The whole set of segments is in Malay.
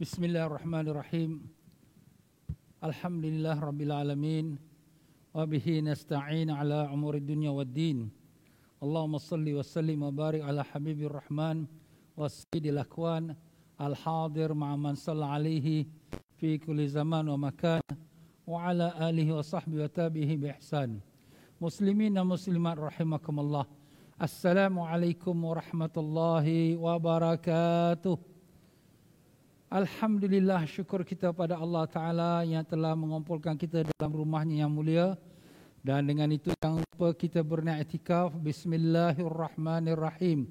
Bismillahirrahmanirrahim. Alhamdulillah rabbil alamin wa bihi nasta'in ala umuri dunya waddin. Allahumma salli wa sallim wa barik ala habibir rahman wa sayyidil akwan al hadir ma'a man salla alaihi fi kulli zaman wa makan wa ala alihi wa sahbihi wa tabihi bi ihsan. Muslimin wa muslimat rahimakumullah. Assalamualaikum warahmatullahi wabarakatuh. Alhamdulillah, syukur kita pada Allah Ta'ala yang telah mengumpulkan kita dalam rumahnya yang mulia. Dan dengan itu jangan lupa kita berni'tikaf. Bismillahirrahmanirrahim.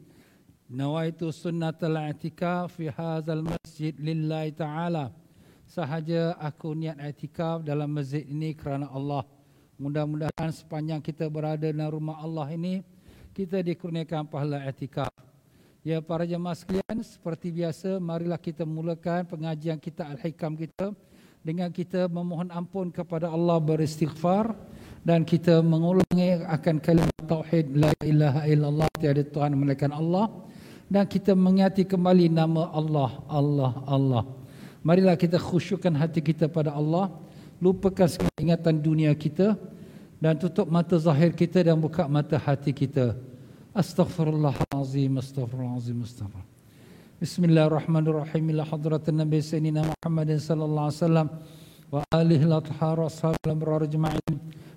Nawaitu sunnatul i'tikaf fi hazal masjid lillahi ta'ala. Sahaja aku niat i'tikaf dalam masjid ini kerana Allah. Mudah-mudahan sepanjang kita berada dalam rumah Allah ini, kita dikurniakan pahala i'tikaf. Ya para jemaah sekalian, seperti biasa marilah kita mulakan pengajian kita Al-Hikam kita dengan kita memohon ampun kepada Allah, beristighfar, dan kita mengulangi akan kalimat tauhid la ilaha illallah, tiada Tuhan melainkan Allah, dan kita mengingati kembali nama Allah, Allah, Allah. Marilah kita khusyukkan hati kita pada Allah, lupakan segala ingatan dunia kita dan tutup mata zahir kita dan buka mata hati kita. Astaghfirullahalazim, astaghfirullahalazim, astaghfirullah. Bismillahirrahmanirrahim. Ila hadratin Nabi Sayyidina Muhammadin sallallahu alaihi wasallam wa alihi al-athhar wa ashabil abrar ajma'in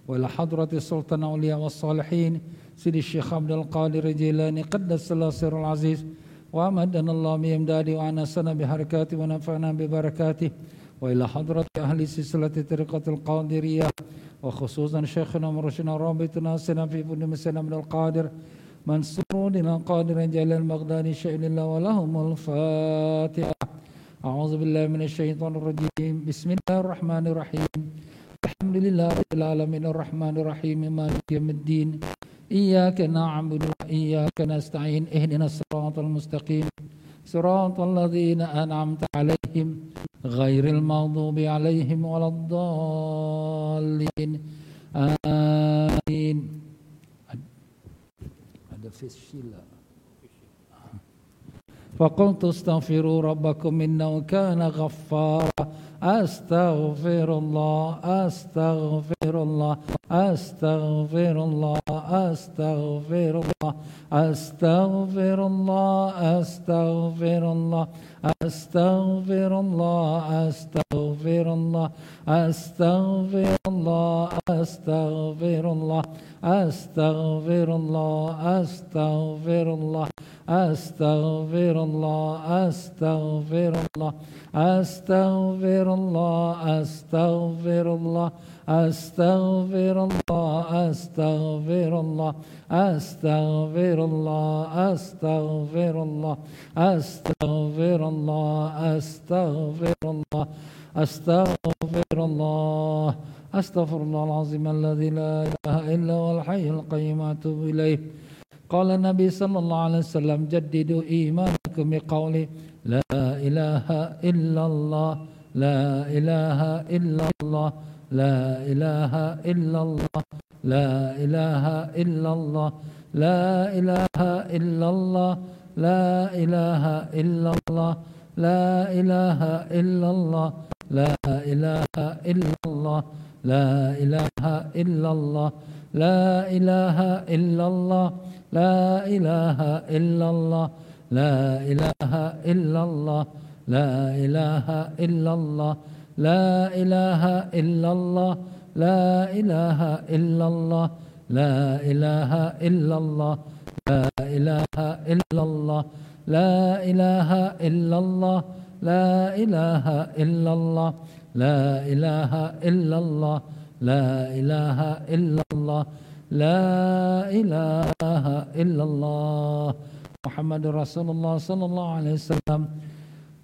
wa ila hadrati sultan awliya was-salihin Sayyid Syekh Abdul Qadir Jilani qaddasallahu sirrul aziz wa madanallahu bi imdadi wa anasana bi harakati wa nafa'ana bi barakatihi wa ila hadrati ahli silsilati tariqatul qadiriyah wa khususan Syekhna Mursyidina Rabbina Sayyidina Ibnu Mas'ud al-Qadir منصور القادر جل المقدار شئل الله ولهم الفاتحة أعوذ بالله من الشيطان الرجيم بسم الله الرحمن الرحيم الحمد لله رب العالمين الرحمن الرحيم مالك يوم الدين إياك نعبد وإياك نستعين اهدنا الصراط المستقيم صراط الذين أنعمت عليهم غير المغضوب عليهم ولا الضالين آمين. فَقُلْتُ اسْتَغْفِرُوا رَبَّكُمْ إِنَّهُ كَانَ غَفَّارًا أَسْتَغْفِرُ اللَّهَ أَسْتَغْفِرُ اللَّهَ أَسْتَغْفِرُ اللَّهَ أَسْتَغْفِرُ اللَّهَ أَسْتَغْفِرُ اللَّهَ أَسْتَغْفِرُ اللَّهَ أَسْتَغْفِرُ اللَّهَ أَسْتَغْفِرُ اللَّهَ أَسْتَغْفِرُ اللَّهَ أَسْتَغْفِرُ اللَّهَ أَسْتَغْفِرُ اللَّهَ أَسْتَغْفِرُ اللَّهَ أَسْتَغْفِرُ اللَّهَ أَسْتَغْفِرُ اللَّهَ أَسْتَغْفِرُ اللَّهَ أَسْتَغْفِرُ اللَّهَ أَسْتَغْفِرُ اللَّهَ أَسْتَغْفِرُ اللَّهَ أَسْتَغْفِرُ اللَّهَ أَسْتَغْفِرُ اللَّهَ أَسْتَغْفِرُ اللَّهَ أَسْتَغْفِرُ اللَّهَ أَسْتَغْفِرُ اللَّهَ أَسْتَغْفِرُ اللَّهَ الْعَظِيمَ الَّذِي لَا إِلَٰهَ إِلَّا هُوَ الْحَيُّ الْقَيُّومُ وَأَتُوبُ إِلَيْهِ. قال النبي صلى الله عليه وسلم جددوا إيمانكم بقول لا إله إلا الله لا إله إلا الله لا إله إلا الله لا إله إلا الله لا إله إلا الله لا إله إلا الله لا إله إلا الله لا إله إلا الله لا إله إلا الله لا إله إلا الله لا إله إلا الله لا إله إلا الله لا إله إلا الله لا إله إلا الله لا إله إلا الله لا إله إلا الله لا إله إلا الله لا إله إلا الله لا إله إلا الله لا إله إلا الله لا إله إلا الله لا إله إلا الله محمد رسول الله صلى الله عليه وسلم.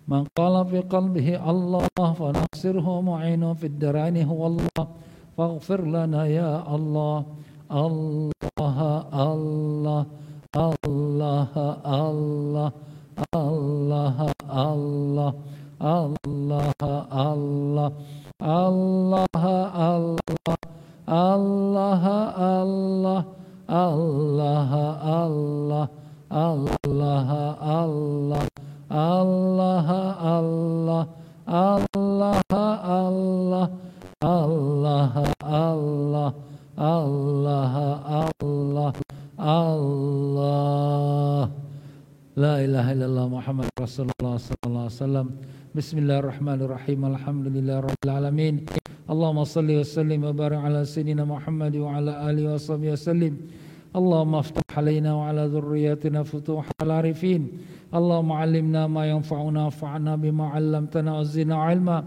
من قال في قلبه الله فنصره معينه في الدران هو الله فاغفر لنا يا الله الله الله الله الله الله الله الله الله الله الله الله الله الله Allah, Allah, Allah Allah Allah Allah Allah Allah Allah La ilaha illallah Muhammad Rasulullah sallallahu alaihi wasallam. Bismillahirrahmanirrahim. Alhamdulillahirabbil alamin. Allahumma salli wa sallim wa barik ala sayyidina Muhammad wa ala alihi wa sahbihi wasallim. Allahumma aftah alaina wa ala dhurriyyatina futuhal arifin. Allahumma allimna ma yanfa'una fa'na bima 'allamtana wa zidna 'ilma.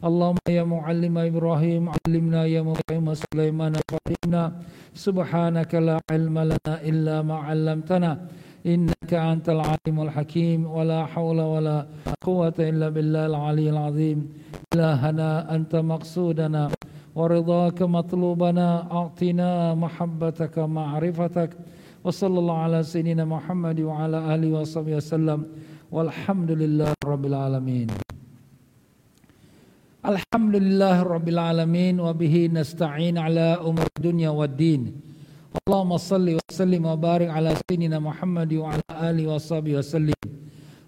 Allahumma ya mu'allima Ibrahim 'allimna, ya muqima Sulaiman faqina. Subhanaka la 'ilma lana illa ma 'allamtana innaka antal 'alimul hakim. Wa la hawla wa la quwwata illa billahil 'aliyyil 'azim. Ilahana anta maqsudana ورضاك مطلوبنا أعطنا محبتك معرفتك وصلى الله على سيدنا محمد وعلى آله وصحبه وسلم والحمد لله رب العالمين الحمد لله رب العالمين وبه نستعين على أمور الدنيا والدين اللهم صل وسلم وبارك على سيدنا محمد وعلى آله وصحبه وسلم.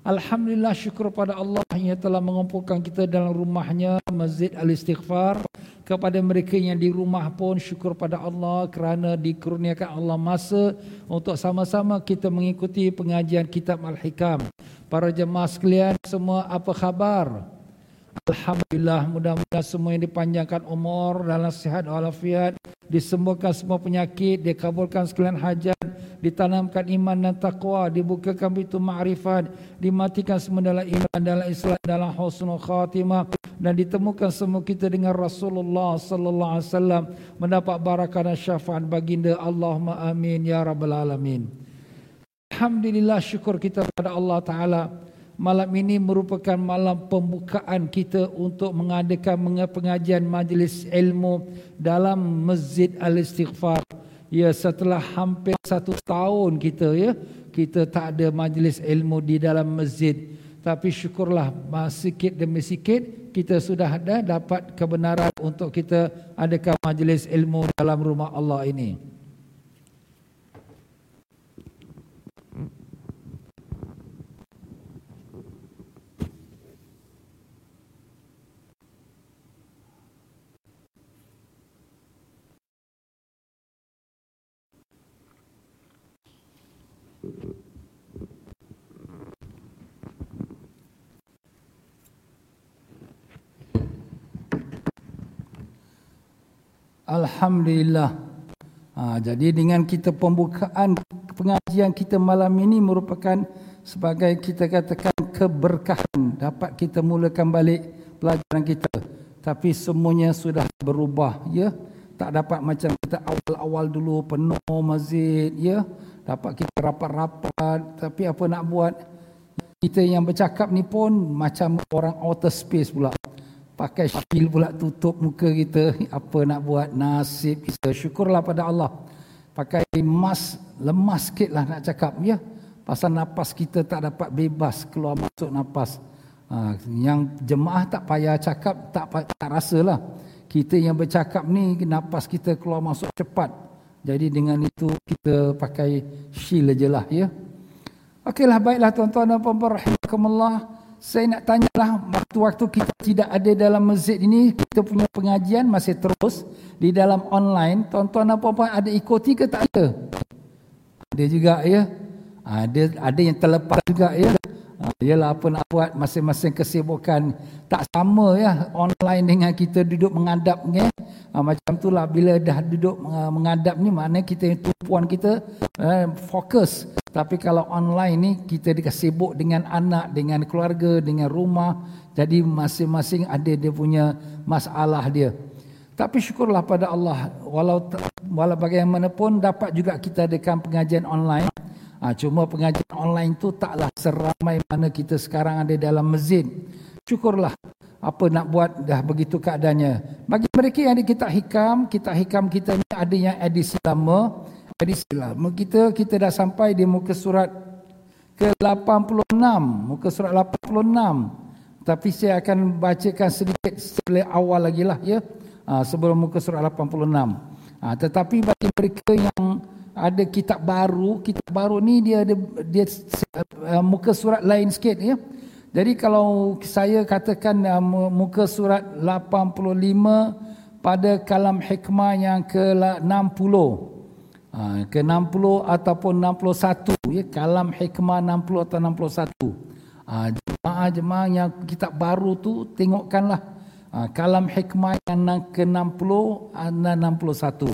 Alhamdulillah, syukur pada Allah yang telah mengumpulkan kita dalam rumahnya Masjid Al-Istighfar. Kepada mereka yang di rumah pun syukur pada Allah kerana dikurniakan Allah masa untuk sama-sama kita mengikuti pengajian kitab Al-Hikam. Para jemaah sekalian, semua apa khabar? Alhamdulillah, mudah-mudahan semua yang dipanjangkan umur dalam sihat walafiat, disembuhkan semua penyakit, dikabulkan sekalian hajat, ditanamkan iman dan taqwa, dibukakan pintu makrifat, dimatikan semua dalam iman, dalam Islam, dalam husnul khatimah, dan ditemukan semua kita dengan Rasulullah sallallahu alaihi wasallam, mendapat barakah dan syafaat baginda. Allahumma amin ya rabbal alamin. Alhamdulillah, syukur kita kepada Allah Taala. Malam ini merupakan malam pembukaan kita untuk mengadakan pengajian majlis ilmu dalam Masjid Al-Istighfar. Ya, setelah hampir 1 tahun kita tak ada majlis ilmu di dalam masjid. Tapi syukurlah sikit demi sikit kita sudah ada dapat kebenaran untuk kita adakan majlis ilmu dalam rumah Allah ini. Alhamdulillah. Jadi dengan kita pembukaan pengajian kita malam ini merupakan sebagai kita katakan keberkahan. Dapat kita mulakan balik pelajaran kita. Tapi semuanya sudah berubah, ya. Tak dapat macam kita awal-awal dulu penuh masjid, ya. Dapat kita rapat-rapat, tapi apa nak buat? Kita yang bercakap ni pun macam orang outer space pula. Pakai syil pula tutup muka kita. Apa nak buat, nasib kita. Syukurlah pada Allah. Pakai mask, lemah sikit lah nak cakap, ya. Pasal nafas kita tak dapat bebas keluar masuk nafas. Yang jemaah tak payah cakap, tak rasalah. Kita yang bercakap ni, nafas kita keluar masuk cepat. Jadi dengan itu kita pakai syil je lah, ya. Okeylah, baiklah tuan-tuan dan puan-puan rahimakumullah. Saya nak tanyalah, waktu-waktu kita tidak ada dalam masjid ini, kita punya pengajian masih terus di dalam online. Tuan-tuan dan puan-puan ada ikuti ke tak ada? Ada juga, ya. Ada yang terlepas juga, ya. Yalah, apa nak buat, masing-masing kesibukan. Tak sama, ya, online dengan kita duduk mengadap ni. Macam itulah, bila dah duduk mengadap ni, maknanya kita, tumpuan kita fokus. Tapi kalau online ni kita sibuk dengan anak, dengan keluarga, dengan rumah. Jadi masing-masing ada dia punya masalah dia. Tapi syukurlah pada Allah, walau bagaimanapun dapat juga kita adakan pengajian online. Cuma pengajian online tu taklah seramai mana kita sekarang ada dalam masjid. Syukurlah, apa nak buat, dah begitu keadaannya. Bagi mereka yang ada kitab hikam kita ni ada yang edisi lama. Kita dah sampai di muka surat ke-86, muka surat 86. Tapi saya akan bacakan sedikit sebelah awal lagi lah, ya, sebelum muka surat 86. Tetapi bagi mereka yang ada kitab baru ni dia ada muka surat lain sikit, ya. Jadi kalau saya katakan muka surat 85 pada kalam hikmah yang ke-60 ataupun 61, ya, kalam hikmah 60 atau 61. Jemaah-jemaah yang kitab baru tu tengokkanlah kalam hikmah yang ke-60 dan 61.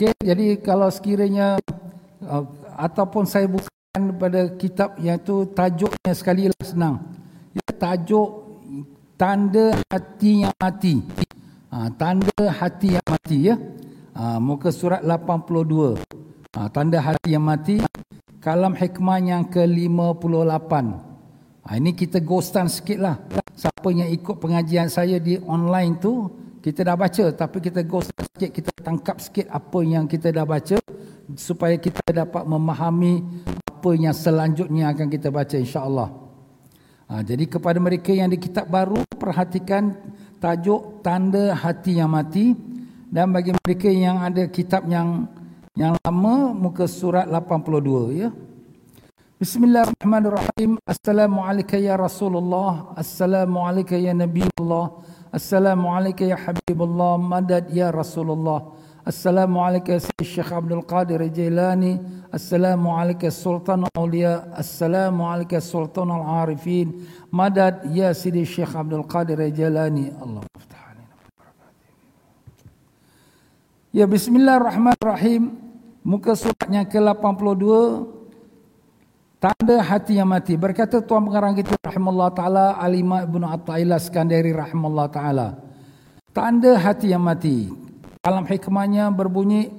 Okay, jadi kalau sekiranya ataupun saya bukan pada kitab yang tu, tajuknya sekali lah senang. Ya, tajuk tanda hati yang mati. Tanda hati yang mati, ya. Muka surat 82. Tanda hati yang mati, kalam hikmah yang ke-58. Ini kita ghostan sikit lah. Siapa yang ikut pengajian saya di online tu, kita dah baca, tapi kita ghost sikit, kita tangkap sikit apa yang kita dah baca supaya kita dapat memahami apa yang selanjutnya akan kita baca, insya-Allah. Jadi kepada mereka yang di kitab baru, perhatikan tajuk tanda hati yang mati, dan bagi mereka yang ada kitab yang lama, muka surat 82, ya. Bismillahirrahmanirrahim. Assalamualaikum ya Rasulullah. Assalamualaikum ya Nabiullah. Assalamualaikum ya Habibullah. Madad ya Rasulullah. Assalamualaikum Syekh Abdul Qadir Jilani. Assalamualaikum Sultan Aulia. Assalamualaikum Sultan Al-Arifin. Madad ya Sidi Syekh Abdul Qadir Jilani. Allahumma iftah alaina bi barakatik. Ya, bismillahirrahmanirrahim. Muka surat yang ke-82, tanda hati yang mati. Berkata tuan pengarang kita rahimahullah ta'ala, Alimah Ibn Attailah Iskandari rahimahullah ta'ala, tanda hati yang mati, dalam hikmahnya berbunyi,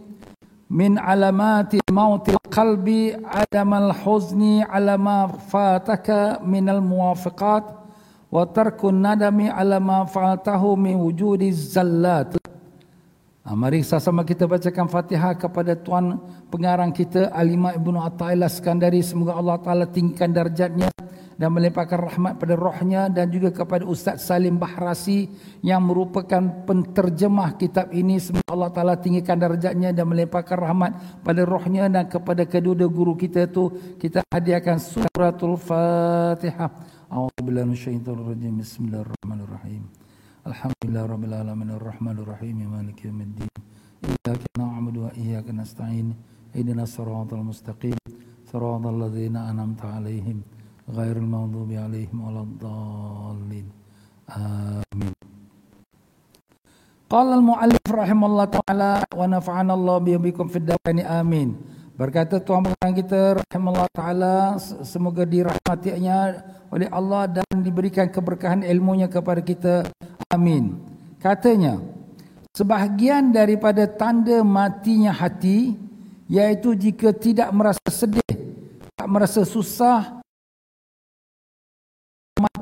min alamati mautil qalbi adamal huzni alama fataka minal muwafiqat wa tarkun nadami alama fa'atahu min wujudi zallat. Mari sama-sama kita bacakan Fatihah kepada tuan pengarang kita Alimah Ibn Attailah Iskandari. Semoga Allah Ta'ala tinggikan darjatnya dan melimpahkan rahmat pada rohnya, dan juga kepada Ustaz Salim Bahrasi yang merupakan penterjemah kitab ini. Semoga Allah Ta'ala tinggikan darjatnya dan melimpahkan rahmat pada rohnya, dan kepada kedua guru kita tu kita hadiahkan suratul Fatihah. A'udzubillahi minasyaitonir rajim. Bismillahirrahmanirrahim. Alhamdulillah rabbil alamin arrahmanir rahim maliki yaumiddin iyyaka na'budu wa iyyaka nasta'in ihdinas siratal mustaqim siratal ladzina an'amta 'alaihim ghairil maghdubi 'alaihim waladdallin amin. Qala al-mu'allif rahimahullah ta'ala wa nafa'ana Allah bi bikum fid darani amin. Berkata tuan pengarang kita rahimahullah ta'ala, semoga dirahmatinya oleh Allah dan diberikan keberkahan ilmunya kepada kita, amin. Katanya, sebahagian daripada tanda matinya hati, iaitu jika tidak merasa sedih, tak merasa susah,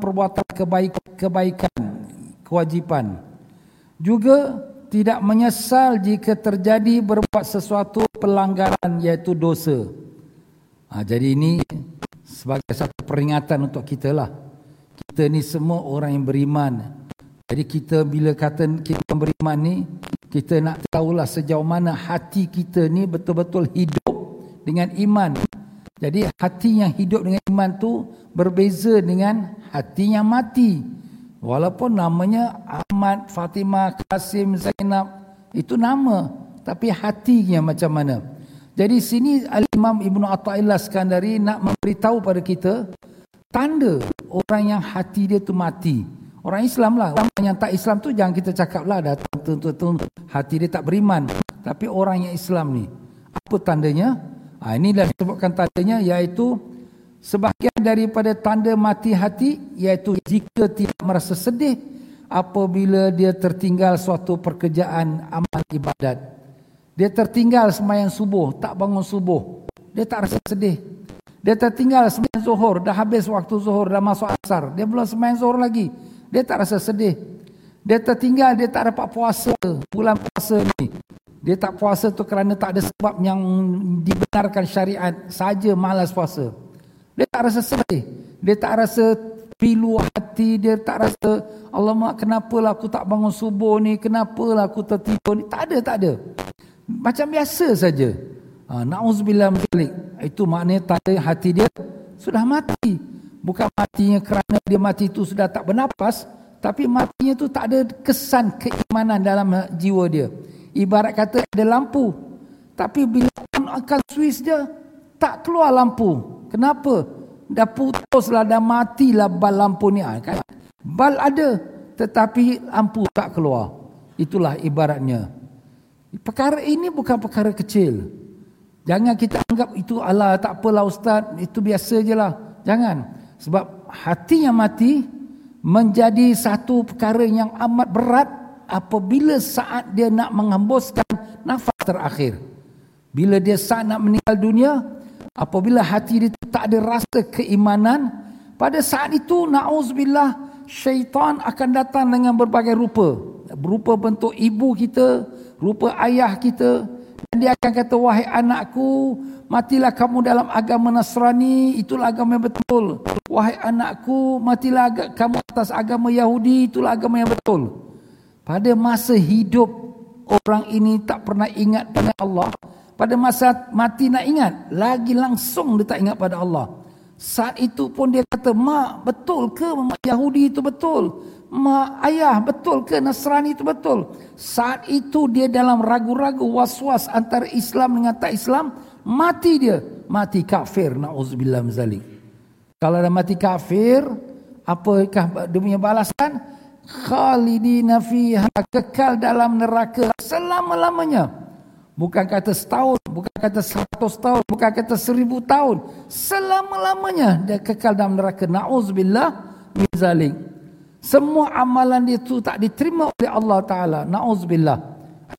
perbuatan kebaikan, kewajipan. Juga tidak menyesal jika terjadi berbuat sesuatu pelanggaran, iaitu dosa. Jadi ini sebagai satu peringatan untuk kita lah. Kita ni semua orang yang beriman. Jadi kita bila kata kita beriman ni, kita nak tahulah sejauh mana hati kita ni betul-betul hidup dengan iman. Jadi hati yang hidup dengan iman tu berbeza dengan hati yang mati. Walaupun namanya Ahmad, Fatimah, Kasim, Zainab, itu nama, tapi hatinya macam mana. Jadi sini Al-Imam Ibn Attailah Iskandari nak memberitahu pada kita tanda orang yang hati dia tu mati. Orang Islam lah, orang yang tak Islam tu jangan kita cakap lah dah tentu hati dia tak beriman. Tapi orang yang Islam ni, apa tandanya? Inilah disebutkan tandanya, iaitu sebahagian daripada tanda mati hati, iaitu jika tidak merasa sedih apabila dia tertinggal suatu pekerjaan amal ibadat. Dia tertinggal sembahyang subuh, tak bangun subuh, dia tak rasa sedih. Dia tertinggal sembahyang zuhur, dah habis waktu zuhur, dah masuk asar, dia belum sembahyang zuhur lagi, dia tak rasa sedih. Dia tertinggal, dia tak dapat puasa bulan puasa ni. Dia tak puasa tu kerana tak ada sebab yang dibenarkan syariat, saja malas puasa. Dia tak rasa sedih, dia tak rasa pilu hati, dia tak rasa Allahumma kenapalah aku tak bangun subuh ni, kenapalah aku tertidur ni. Tak ada. Macam biasa saja. Na'uzubillah malik. Itu maknanya tanda hati dia sudah mati. Bukan matinya kerana dia mati itu sudah tak bernapas, tapi matinya itu tak ada kesan keimanan dalam jiwa dia. Ibarat kata ada lampu, tapi bila on akan suis dia, tak keluar lampu. Kenapa? Dah putuslah, dah matilah bal lampu ni. Kan? Bal ada, tetapi lampu tak keluar. Itulah ibaratnya. Perkara ini bukan perkara kecil. Jangan kita anggap itu Allah tak apalah ustaz, itu biasa je lah. Jangan. Sebab hati yang mati menjadi satu perkara yang amat berat apabila saat dia nak menghembuskan nafas terakhir. Bila dia saat nak meninggal dunia, apabila hati dia tak ada rasa keimanan, pada saat itu na'uzubillah syaitan akan datang dengan berbagai rupa. Berupa bentuk ibu kita, rupa ayah kita. Dan dia akan kata, wahai anakku, matilah kamu dalam agama Nasrani, itulah agama yang betul. Wahai anakku, matilah kamu atas agama Yahudi, itulah agama yang betul. Pada masa hidup, orang ini tak pernah ingat pada Allah. Pada masa mati nak ingat, lagi langsung dia tak ingat pada Allah. Saat itu pun dia kata, mak, betul ke Yahudi itu betul? Mak, ayah, betul ke Nasrani itu betul? Saat itu dia dalam ragu-ragu, was-was antara Islam dengan tak Islam. Mati dia, mati kafir, na'uzubillah min zalik. Kalau dah mati kafir, apakah dia punya balasan? Khalidina fiha, kekal dalam neraka selama-lamanya. Bukan kata setahun, bukan kata 100 tahun, bukan kata 1000 tahun. Selama-lamanya dia kekal dalam neraka, na'uzubillah min zalik. Semua amalan dia tu tak diterima oleh Allah Ta'ala, na'uzubillah.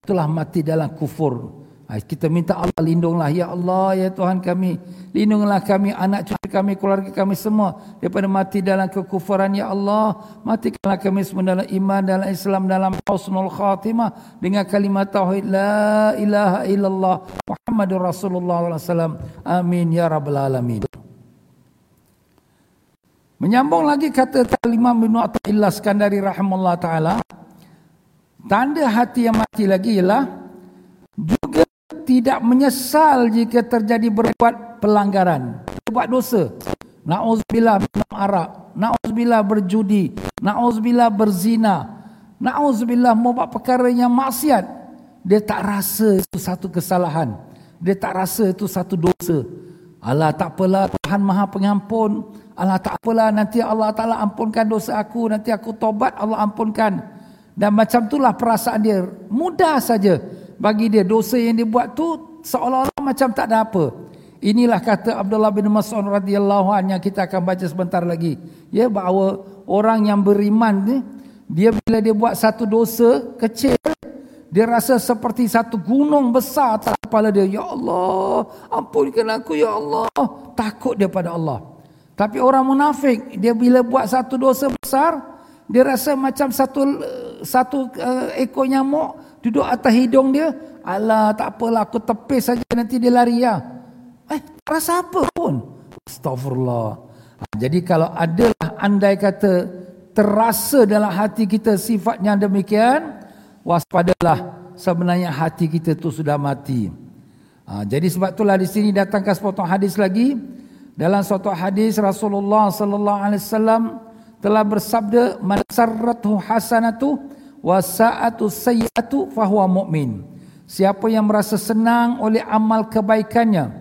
Itulah mati dalam kufur. Kita minta Allah, lindunglah ya Allah, ya Tuhan kami, lindunglah kami, anak cucu kami, keluarga kami semua daripada mati dalam kekufuran ya Allah. Matikanlah kami semua dalam iman, dalam Islam, dalam husnul khatimah dengan kalimat tauhid la ilaha illallah Muhammadur Rasulullah sallallahu alaihi wasallam. Amin ya rabbal alamin. Menyambung lagi kata Alimah Ibn Attailah Iskandari rahimahullah taala, tanda hati yang mati lagi ialah juga tidak menyesal jika terjadi berbuat pelanggaran, berbuat dosa. Na'uzubillah minum arak, na'uzubillah berjudi, na'uzubillah berzina, na'uzubillah membuat perkara yang maksiat. Dia tak rasa itu satu kesalahan, dia tak rasa itu satu dosa. Allah tak apalah, Tuhan Maha Pengampun. Allah tak apalah, nanti Allah Ta'ala ampunkan dosa aku, nanti aku taubat Allah ampunkan. Dan macam itulah perasaan dia. Mudah saja bagi dia, dosa yang dia buat tu seolah-olah macam tak ada apa. Inilah kata Abdullah bin Mas'ud radhiyallahu anhu, kita akan baca sebentar lagi. Ya, bahawa orang yang beriman ni, dia bila dia buat satu dosa kecil, dia rasa seperti satu gunung besar atas kepala dia. Ya Allah, ampunkan aku ya Allah. Takut dia pada Allah. Tapi orang munafik, dia bila buat satu dosa besar, dia rasa macam satu ekor nyamuk duduk atas hidung dia. Alah, tak apalah, aku tepis saja nanti dia lari ya. Tak rasa apa pun. Astagfirullah. Jadi kalau adalah andai kata terasa dalam hati kita sifatnya demikian, waspadalah, sebenarnya hati kita tu sudah mati. Jadi sebab itulah di sini datangkan sepotong hadis lagi. Dalam suatu hadis Rasulullah sallallahu alaihi wasallam telah bersabda, "Man sarrathu hasanatu wa sa'atu sayyi'atu fahuwa mu'min." Siapa yang merasa senang oleh amal kebaikannya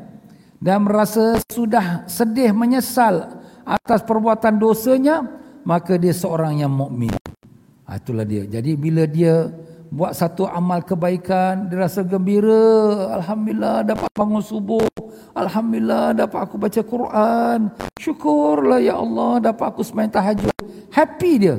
dan merasa sudah sedih menyesal atas perbuatan dosanya, maka dia seorang yang mukmin. Itulah dia. Jadi bila dia buat satu amal kebaikan, dia rasa gembira, alhamdulillah dapat bangun subuh, alhamdulillah dapat aku baca Quran, syukurlah ya Allah dapat aku sembahyang tahajud. Happy dia.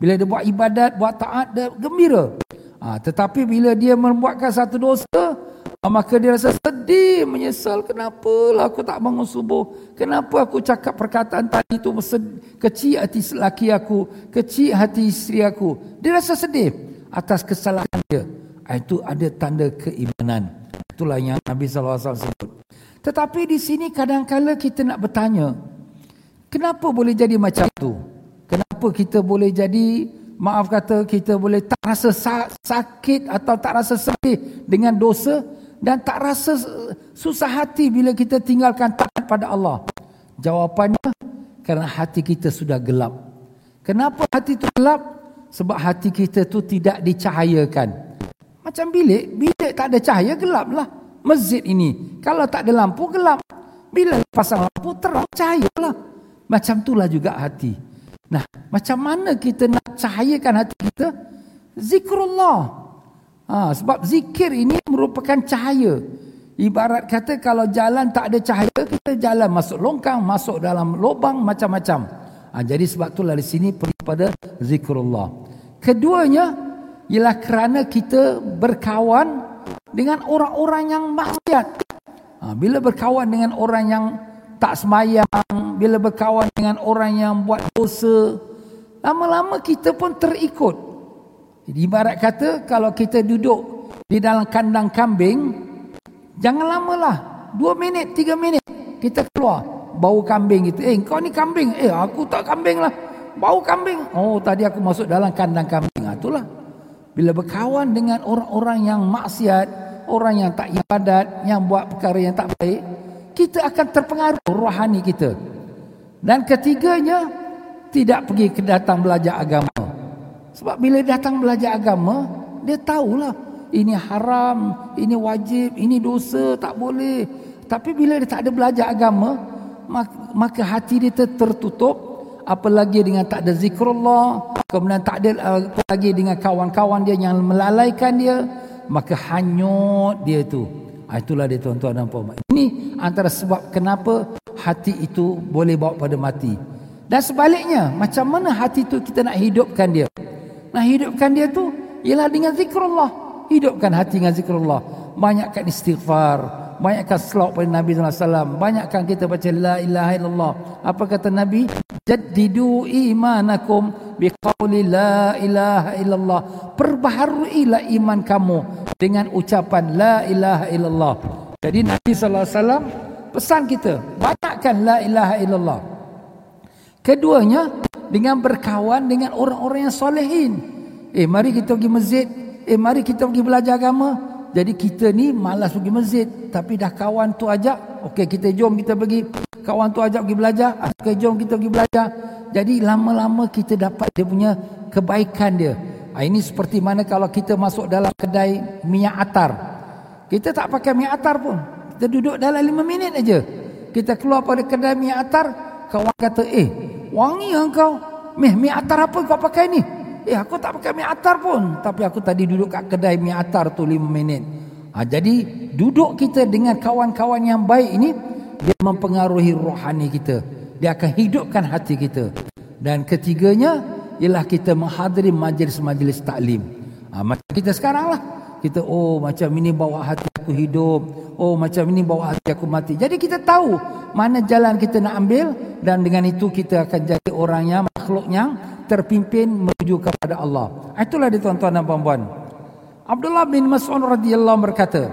Bila dia buat ibadat, buat taat, dia gembira. Tetapi bila dia membuatkan satu dosa, maka dia rasa sedih, menyesal. Kenapalah aku tak bangun subuh? Kenapa aku cakap perkataan tadi itu? Kecil hati lelaki aku, kecil hati isteri aku. Dia rasa sedih atas kesalahan dia. Itu ada tanda keimanan. Itulah yang Nabi SAW sebut. Tetapi di sini kadang-kadang kita nak bertanya, kenapa boleh jadi macam tu? Kenapa kita boleh jadi maaf kata kita boleh tak rasa sakit atau tak rasa sedih dengan dosa, dan tak rasa susah hati bila kita tinggalkan taat pada Allah? Jawapannya, kerana hati kita sudah gelap. Kenapa hati itu gelap? Sebab hati kita tu tidak dicahayakan. Macam bilik, bilik tak ada cahaya, gelap lah. Masjid ini, kalau tak ada lampu, gelap. Bila pasang lampu, terang, cahaya lah. Macam itulah juga hati. Nah, macam mana kita nak cahayakan hati kita? Zikrullah. Sebab zikir ini merupakan cahaya. Ibarat kata kalau jalan tak ada cahaya, kita jalan masuk longkang, masuk dalam lubang, macam-macam. Jadi sebab itulah di sini pergi pada zikrullah. Keduanya, ialah kerana kita berkawan dengan orang-orang yang maksiat. Bila berkawan dengan orang yang tak semayang, bila berkawan dengan orang yang buat dosa, lama-lama kita pun terikut. Jadi ibarat kata kalau kita duduk di dalam kandang kambing, jangan lamalah, 2 minit, 3 minit kita keluar, bau kambing gitu. Kau ni kambing. Aku tak kambing lah. Bau kambing. Oh, tadi aku masuk dalam kandang kambing. Itulah. Bila berkawan dengan orang-orang yang maksiat, orang yang tak ibadat, yang buat perkara yang tak baik, kita akan terpengaruh rohani kita. Dan ketiganya, tidak pergi ke datang belajar agama. Sebab bila datang belajar agama, dia tahulah ini haram, ini wajib, ini dosa, tak boleh. Tapi bila dia tak ada belajar agama, maka hati dia tertutup. Apalagi dengan tak ada zikrullah, kemudian tak ada apalagi dengan kawan-kawan dia yang melalaikan dia, maka hanyut dia tu. Itulah dia, tuan-tuan dan puan-puan. Ini antara sebab kenapa hati itu boleh bawa pada mati. Dan sebaliknya, macam mana hati itu kita nak hidupkan dia? Nak hidupkan dia tu ialah dengan zikrullah. Hidupkan hati dengan zikrullah. Banyakkan istighfar, banyakkan selawat pada Nabi sallallahu alaihi wasallam, banyakkan kita baca la ilaha illallah. Apa kata Nabi? Jaddidu imanakum biqauli la ilaha illallah. Perbaharuilah iman kamu dengan ucapan la ilaha illallah. Jadi Nabi sallallahu alaihi wasallam pesan kita, banyakkan la ilaha illallah. Keduanya, dengan berkawan dengan orang-orang yang solehin. Mari kita pergi masjid, mari kita pergi belajar agama. Jadi kita ni malas pergi masjid, tapi dah kawan tu ajak, okey kita jom kita pergi. Kawan tu ajak pergi belajar, okey jom kita pergi belajar. Jadi lama-lama kita dapat dia punya kebaikan dia. Ini seperti mana kalau kita masuk dalam kedai minyak atar. Kita tak pakai minyak atar pun. Kita duduk dalam 5 minit aja. Kita keluar pada kedai minyak atar, kawan kata, wangi engkau. Minyak atar apa kau pakai ni? Aku tak pakai minyak atar pun, tapi aku tadi duduk kat kedai minyak atar tu 5 minit. Jadi duduk kita dengan kawan-kawan yang baik ini, dia mempengaruhi rohani kita. Dia akan hidupkan hati kita. Dan ketiganya ialah kita menghadiri majlis-majlis taklim. Macam kita sekarang lah. Kita macam ini bawa hati aku hidup, macam ini bawa hati aku mati. Jadi kita tahu mana jalan kita nak ambil, dan dengan itu kita akan jadi orang yang, makhluk yang terpimpin menuju kepada Allah. Itulah dia, tuan-tuan dan puan-puan. Abdullah bin Mas'ud radhiyallahu berkata,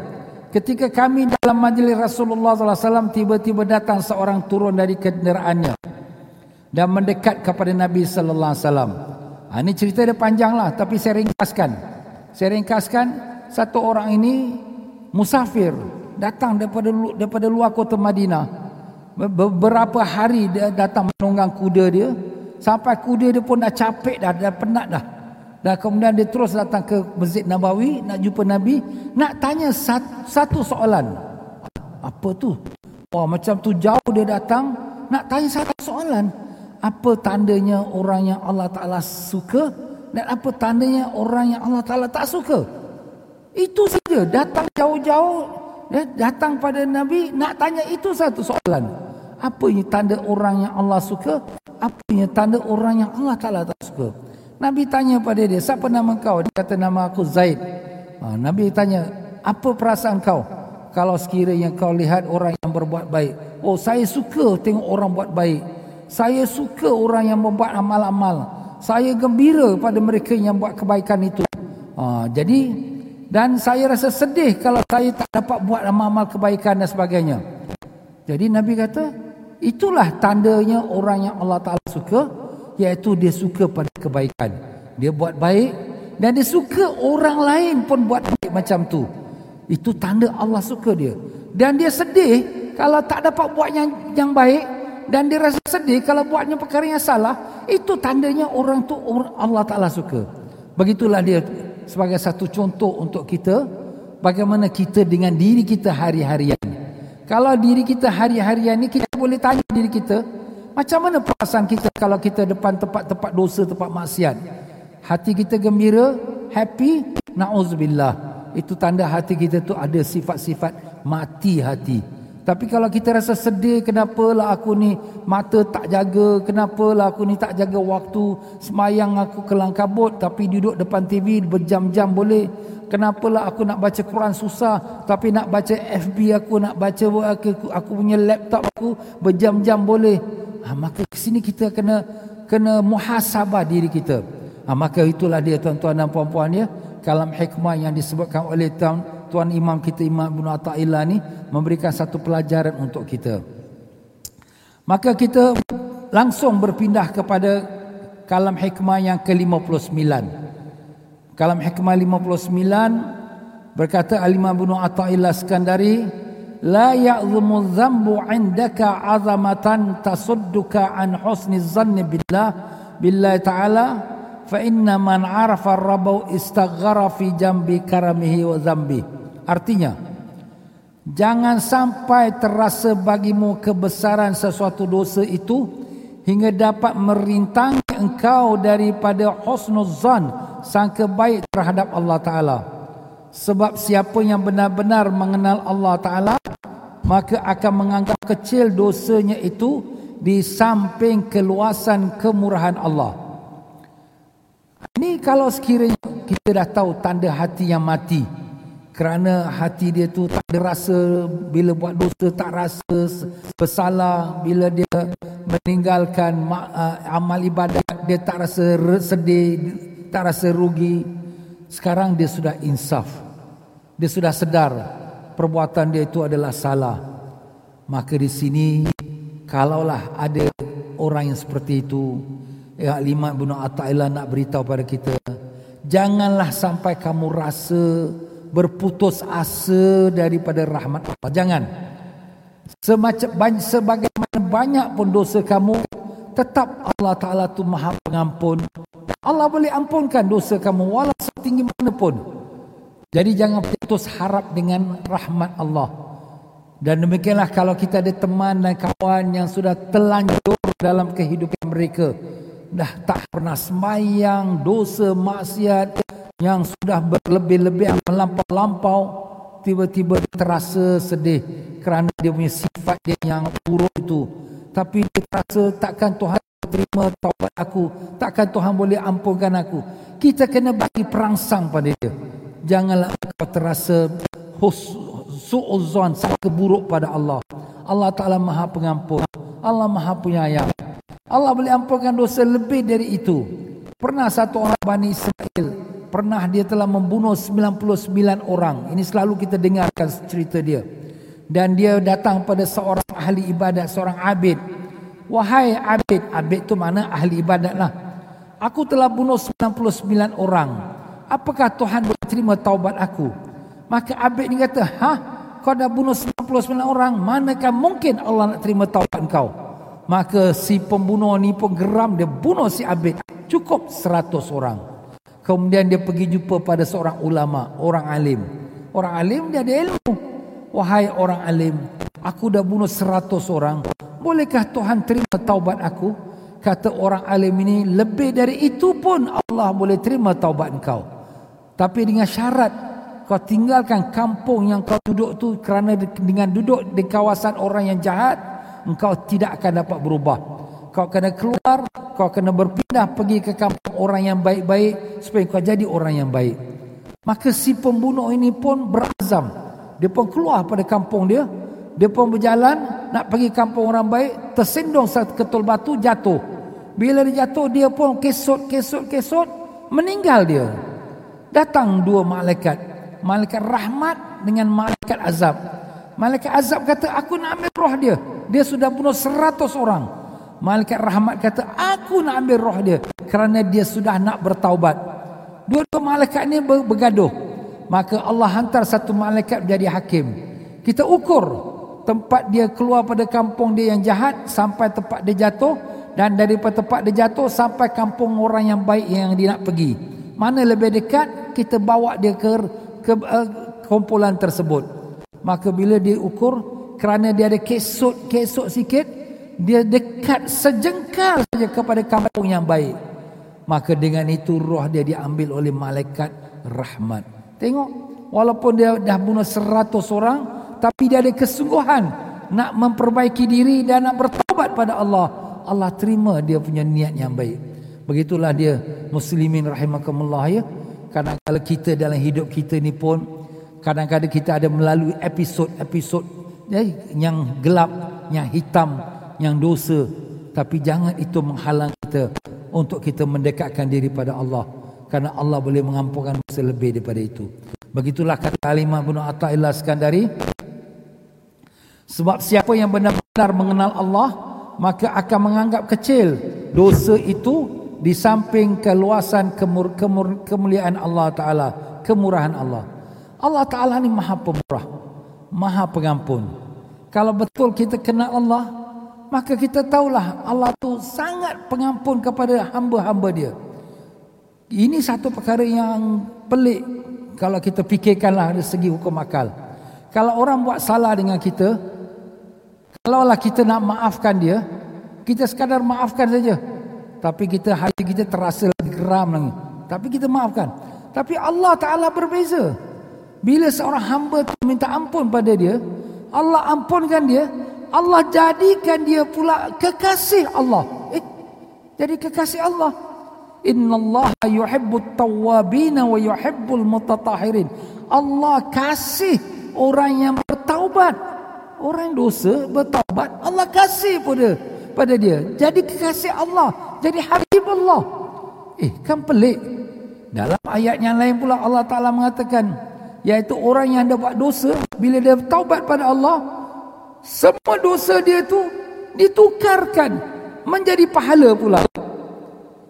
ketika kami dalam majlis Rasulullah sallallahu alaihi wasallam, tiba-tiba datang seorang turun dari kenderaannya dan mendekat kepada Nabi sallallahu alaihi wasallam. Ini cerita dia panjanglah, tapi saya ringkaskan. Satu orang ini musafir, datang daripada luar kota Madinah. Beberapa hari dia datang menunggang kuda dia, sampai kuda dia pun dah capek dah penat dah. Dan kemudian dia terus datang ke Masjid Nabawi nak jumpa Nabi, nak tanya satu soalan. Apa tu? Macam tu jauh dia datang nak tanya satu soalan. Apa tandanya orang yang Allah Ta'ala suka, dan apa tandanya orang yang Allah Ta'ala tak suka? Itu saja, datang jauh-jauh, datang pada Nabi nak tanya itu satu soalan. Apa yang tanda orang yang Allah suka, apa yang tanda orang yang Allah Ta'ala tak suka? Nabi tanya pada dia, siapa nama kau? Dia kata, nama aku Zaid. Nabi tanya, apa perasaan kau kalau sekiranya kau lihat orang yang berbuat baik? Saya suka tengok orang buat baik. Saya suka orang yang membuat amal-amal. Saya gembira pada mereka yang buat kebaikan itu. Jadi, dan saya rasa sedih kalau saya tak dapat buat amal-amal kebaikan dan sebagainya. Jadi Nabi kata, itulah tandanya orang yang Allah Ta'ala suka, iaitu dia suka pada kebaikan. Dia buat baik dan dia suka orang lain pun buat baik macam tu. Itu tanda Allah suka dia. Dan dia sedih kalau tak dapat buat yang baik, dan dia rasa sedih kalau buatnya perkara yang salah. Itu tandanya orang tu Allah Ta'ala suka. Begitulah dia sebagai satu contoh untuk kita, bagaimana kita dengan diri kita hari-harian. Kalau diri kita hari-harian ni, kita boleh tanya diri kita, macam mana perasaan kita kalau kita depan tempat-tempat dosa, tempat maksiat? Hati kita gembira, happy? Na'udzubillah. Itu tanda hati kita tu ada sifat-sifat mati hati. Tapi kalau kita rasa sedih, kenapalah aku ni mata tak jaga, kenapalah aku ni tak jaga waktu, semayang aku kelang kabut tapi duduk depan TV berjam-jam boleh, kenapalah aku nak baca Quran susah, tapi nak baca FB aku, nak baca aku punya laptop aku berjam-jam boleh. Maka di sini kita kena muhasabah diri kita. Maka itulah dia tuan-tuan dan puan-puan ya, kalam hikmah yang disebutkan oleh Tuan Imam kita Imam Ibn Attailah ni memberikan satu pelajaran untuk kita. Maka kita langsung berpindah kepada kalam hikmah yang ke-59. Kalam hikmah 59 berkata Alimah Ibn Attailah Iskandari, la ya'zumu dhanbu 'indaka 'azamatan tasudduka an husni dhanni billah billahi ta'ala. Fa inna man 'arafa ar-rabb istaghara fi jambi karamihi wa dhanbi. Artinya, jangan sampai terasa bagimu kebesaran sesuatu dosa itu hingga dapat merintang engkau daripada husnuzan, sangka baik terhadap Allah Ta'ala. Sebab siapa yang benar-benar mengenal Allah Ta'ala, maka akan menganggap kecil dosanya itu di samping keluasan kemurahan Allah. Ini kalau sekiranya kita dah tahu tanda hati yang mati, kerana hati dia tu tak ada rasa, bila buat dosa tak rasa bersalah, bila dia meninggalkan amal ibadat dia tak rasa sedih, tak rasa rugi. Sekarang dia sudah insaf, dia sudah sedar perbuatan dia itu adalah salah. Maka di sini kalaulah ada orang yang seperti itu, ya, Alimah Ibn Attailah nak beritahu pada kita, janganlah sampai kamu rasa berputus asa daripada rahmat Allah. Jangan. Sebagaimana banyak pun dosa kamu, tetap Allah Ta'ala tu maha pengampun. Allah boleh ampunkan dosa kamu walau setinggi mana pun. Jadi jangan putus harap dengan rahmat Allah. Dan demikianlah kalau kita ada teman dan kawan yang sudah telanjur dalam kehidupan mereka, dah tak pernah sembahyang, dosa maksiat yang sudah berlebih-lebih melampau-lampau, tiba-tiba terasa sedih kerana dia punya sifat dia yang buruk itu. Tapi dia terasa takkan Tuhan terima taubat aku, takkan Tuhan boleh ampunkan aku. Kita kena bagi perangsang pada dia, janganlah kau terasa su'uzon, sangka buruk pada Allah. Allah Ta'ala maha pengampun, Allah maha penyayang, Allah boleh ampunkan dosa lebih dari itu. Pernah satu orang Bani Israel, pernah dia telah membunuh 99 orang. Ini selalu kita dengarkan cerita dia. Dan dia datang pada seorang ahli ibadat, seorang abid. Wahai abid, abid tu mana ahli ibadat lah. Aku telah bunuh 99 orang. Apakah Tuhan boleh terima taubat aku? Maka abid ni kata, hah? Kau dah bunuh 99 orang, manakah mungkin Allah nak terima taubat kau? Maka si pembunuh ni pun geram, dia bunuh si abid. Cukup 100 orang. Kemudian dia pergi jumpa pada seorang ulama, orang alim. Orang alim dia ada ilmu. Wahai orang alim, aku dah bunuh 100 orang. Bolehkah Tuhan terima taubat aku? Kata orang alim ini, lebih dari itu pun Allah boleh terima taubat engkau. Tapi dengan syarat kau tinggalkan kampung yang kau duduk tu, kerana dengan duduk di kawasan orang yang jahat, engkau tidak akan dapat berubah. Kau kena keluar, kau kena berpindah pergi ke kampung orang yang baik-baik supaya kau jadi orang yang baik. Maka si pembunuh ini pun berazam. Dia pun keluar pada kampung dia. Dia pun berjalan nak pergi kampung orang baik, tersendung satu ketul batu, jatuh. Bila dia jatuh, dia pun kesut, meninggal dia. Datang dua malaikat, malaikat rahmat dengan malaikat azab. Malaikat azab kata, aku nak ambil roh dia, dia sudah bunuh 100 orang. Malaikat rahmat kata, aku nak ambil roh dia, kerana dia sudah nak bertaubat. Dua-dua malaikat ni bergaduh. Maka Allah hantar satu malaikat menjadi hakim. Kita ukur tempat dia keluar pada kampung dia yang jahat sampai tempat dia jatuh, dan daripada tempat dia jatuh sampai kampung orang yang baik yang dia nak pergi. Mana lebih dekat, kita bawa dia ke kumpulan tersebut. Maka bila dia ukur, kerana dia ada kesut sikit, dia dekat sejengkal saja kepada kampung yang baik. Maka dengan itu roh dia diambil oleh malaikat rahmat. Tengok, walaupun dia dah bunuh 100 orang, tapi dia ada kesungguhan nak memperbaiki diri dan nak bertaubat pada Allah. Allah terima dia punya niat yang baik. Begitulah dia, muslimin rahimakumullah, ya. Kadang-kadang kita dalam hidup kita ni pun, kadang-kadang kita ada melalui episod-episod yang gelap, yang hitam, yang dosa. Tapi jangan itu menghalang kita untuk kita mendekatkan diri pada Allah, kerana Allah boleh mengampunkan dosa lebih daripada itu. Begitulah kata Alimah Ibn Attailah Iskandari, sebab siapa yang benar-benar mengenal Allah, maka akan menganggap kecil dosa itu di samping keluasan kemuliaan Allah Ta'ala, kemurahan Allah. Allah Ta'ala ni maha pemurah, maha pengampun. Kalau betul kita kenal Allah, maka kita tahulah Allah tu sangat pengampun kepada hamba-hamba dia. Ini satu perkara yang pelik kalau kita fikirkanlah dari segi hukum akal. Kalau orang buat salah dengan kita, kalaulah kita nak maafkan dia, kita sekadar maafkan saja. Tapi kita, hati kita terasa geram lagi, tapi kita maafkan. Tapi Allah Ta'ala berbeza. Bila seorang hamba minta ampun pada dia, Allah ampunkan dia, Allah jadikan dia pula kekasih Allah. Jadi kekasih Allah. Innallaha yuhibbut tawwabin wa yuhibbul mutatahirin. Allah kasih orang yang bertaubat. Orang dosa bertaubat, Allah kasih pada dia. Jadi kekasih Allah, jadi habib Allah. Kan pelik. Dalam ayat yang lain pula Allah Ta'ala mengatakan, iaitu orang yang dah buat dosa, bila dia taubat pada Allah, semua dosa dia tu ditukarkan menjadi pahala pula.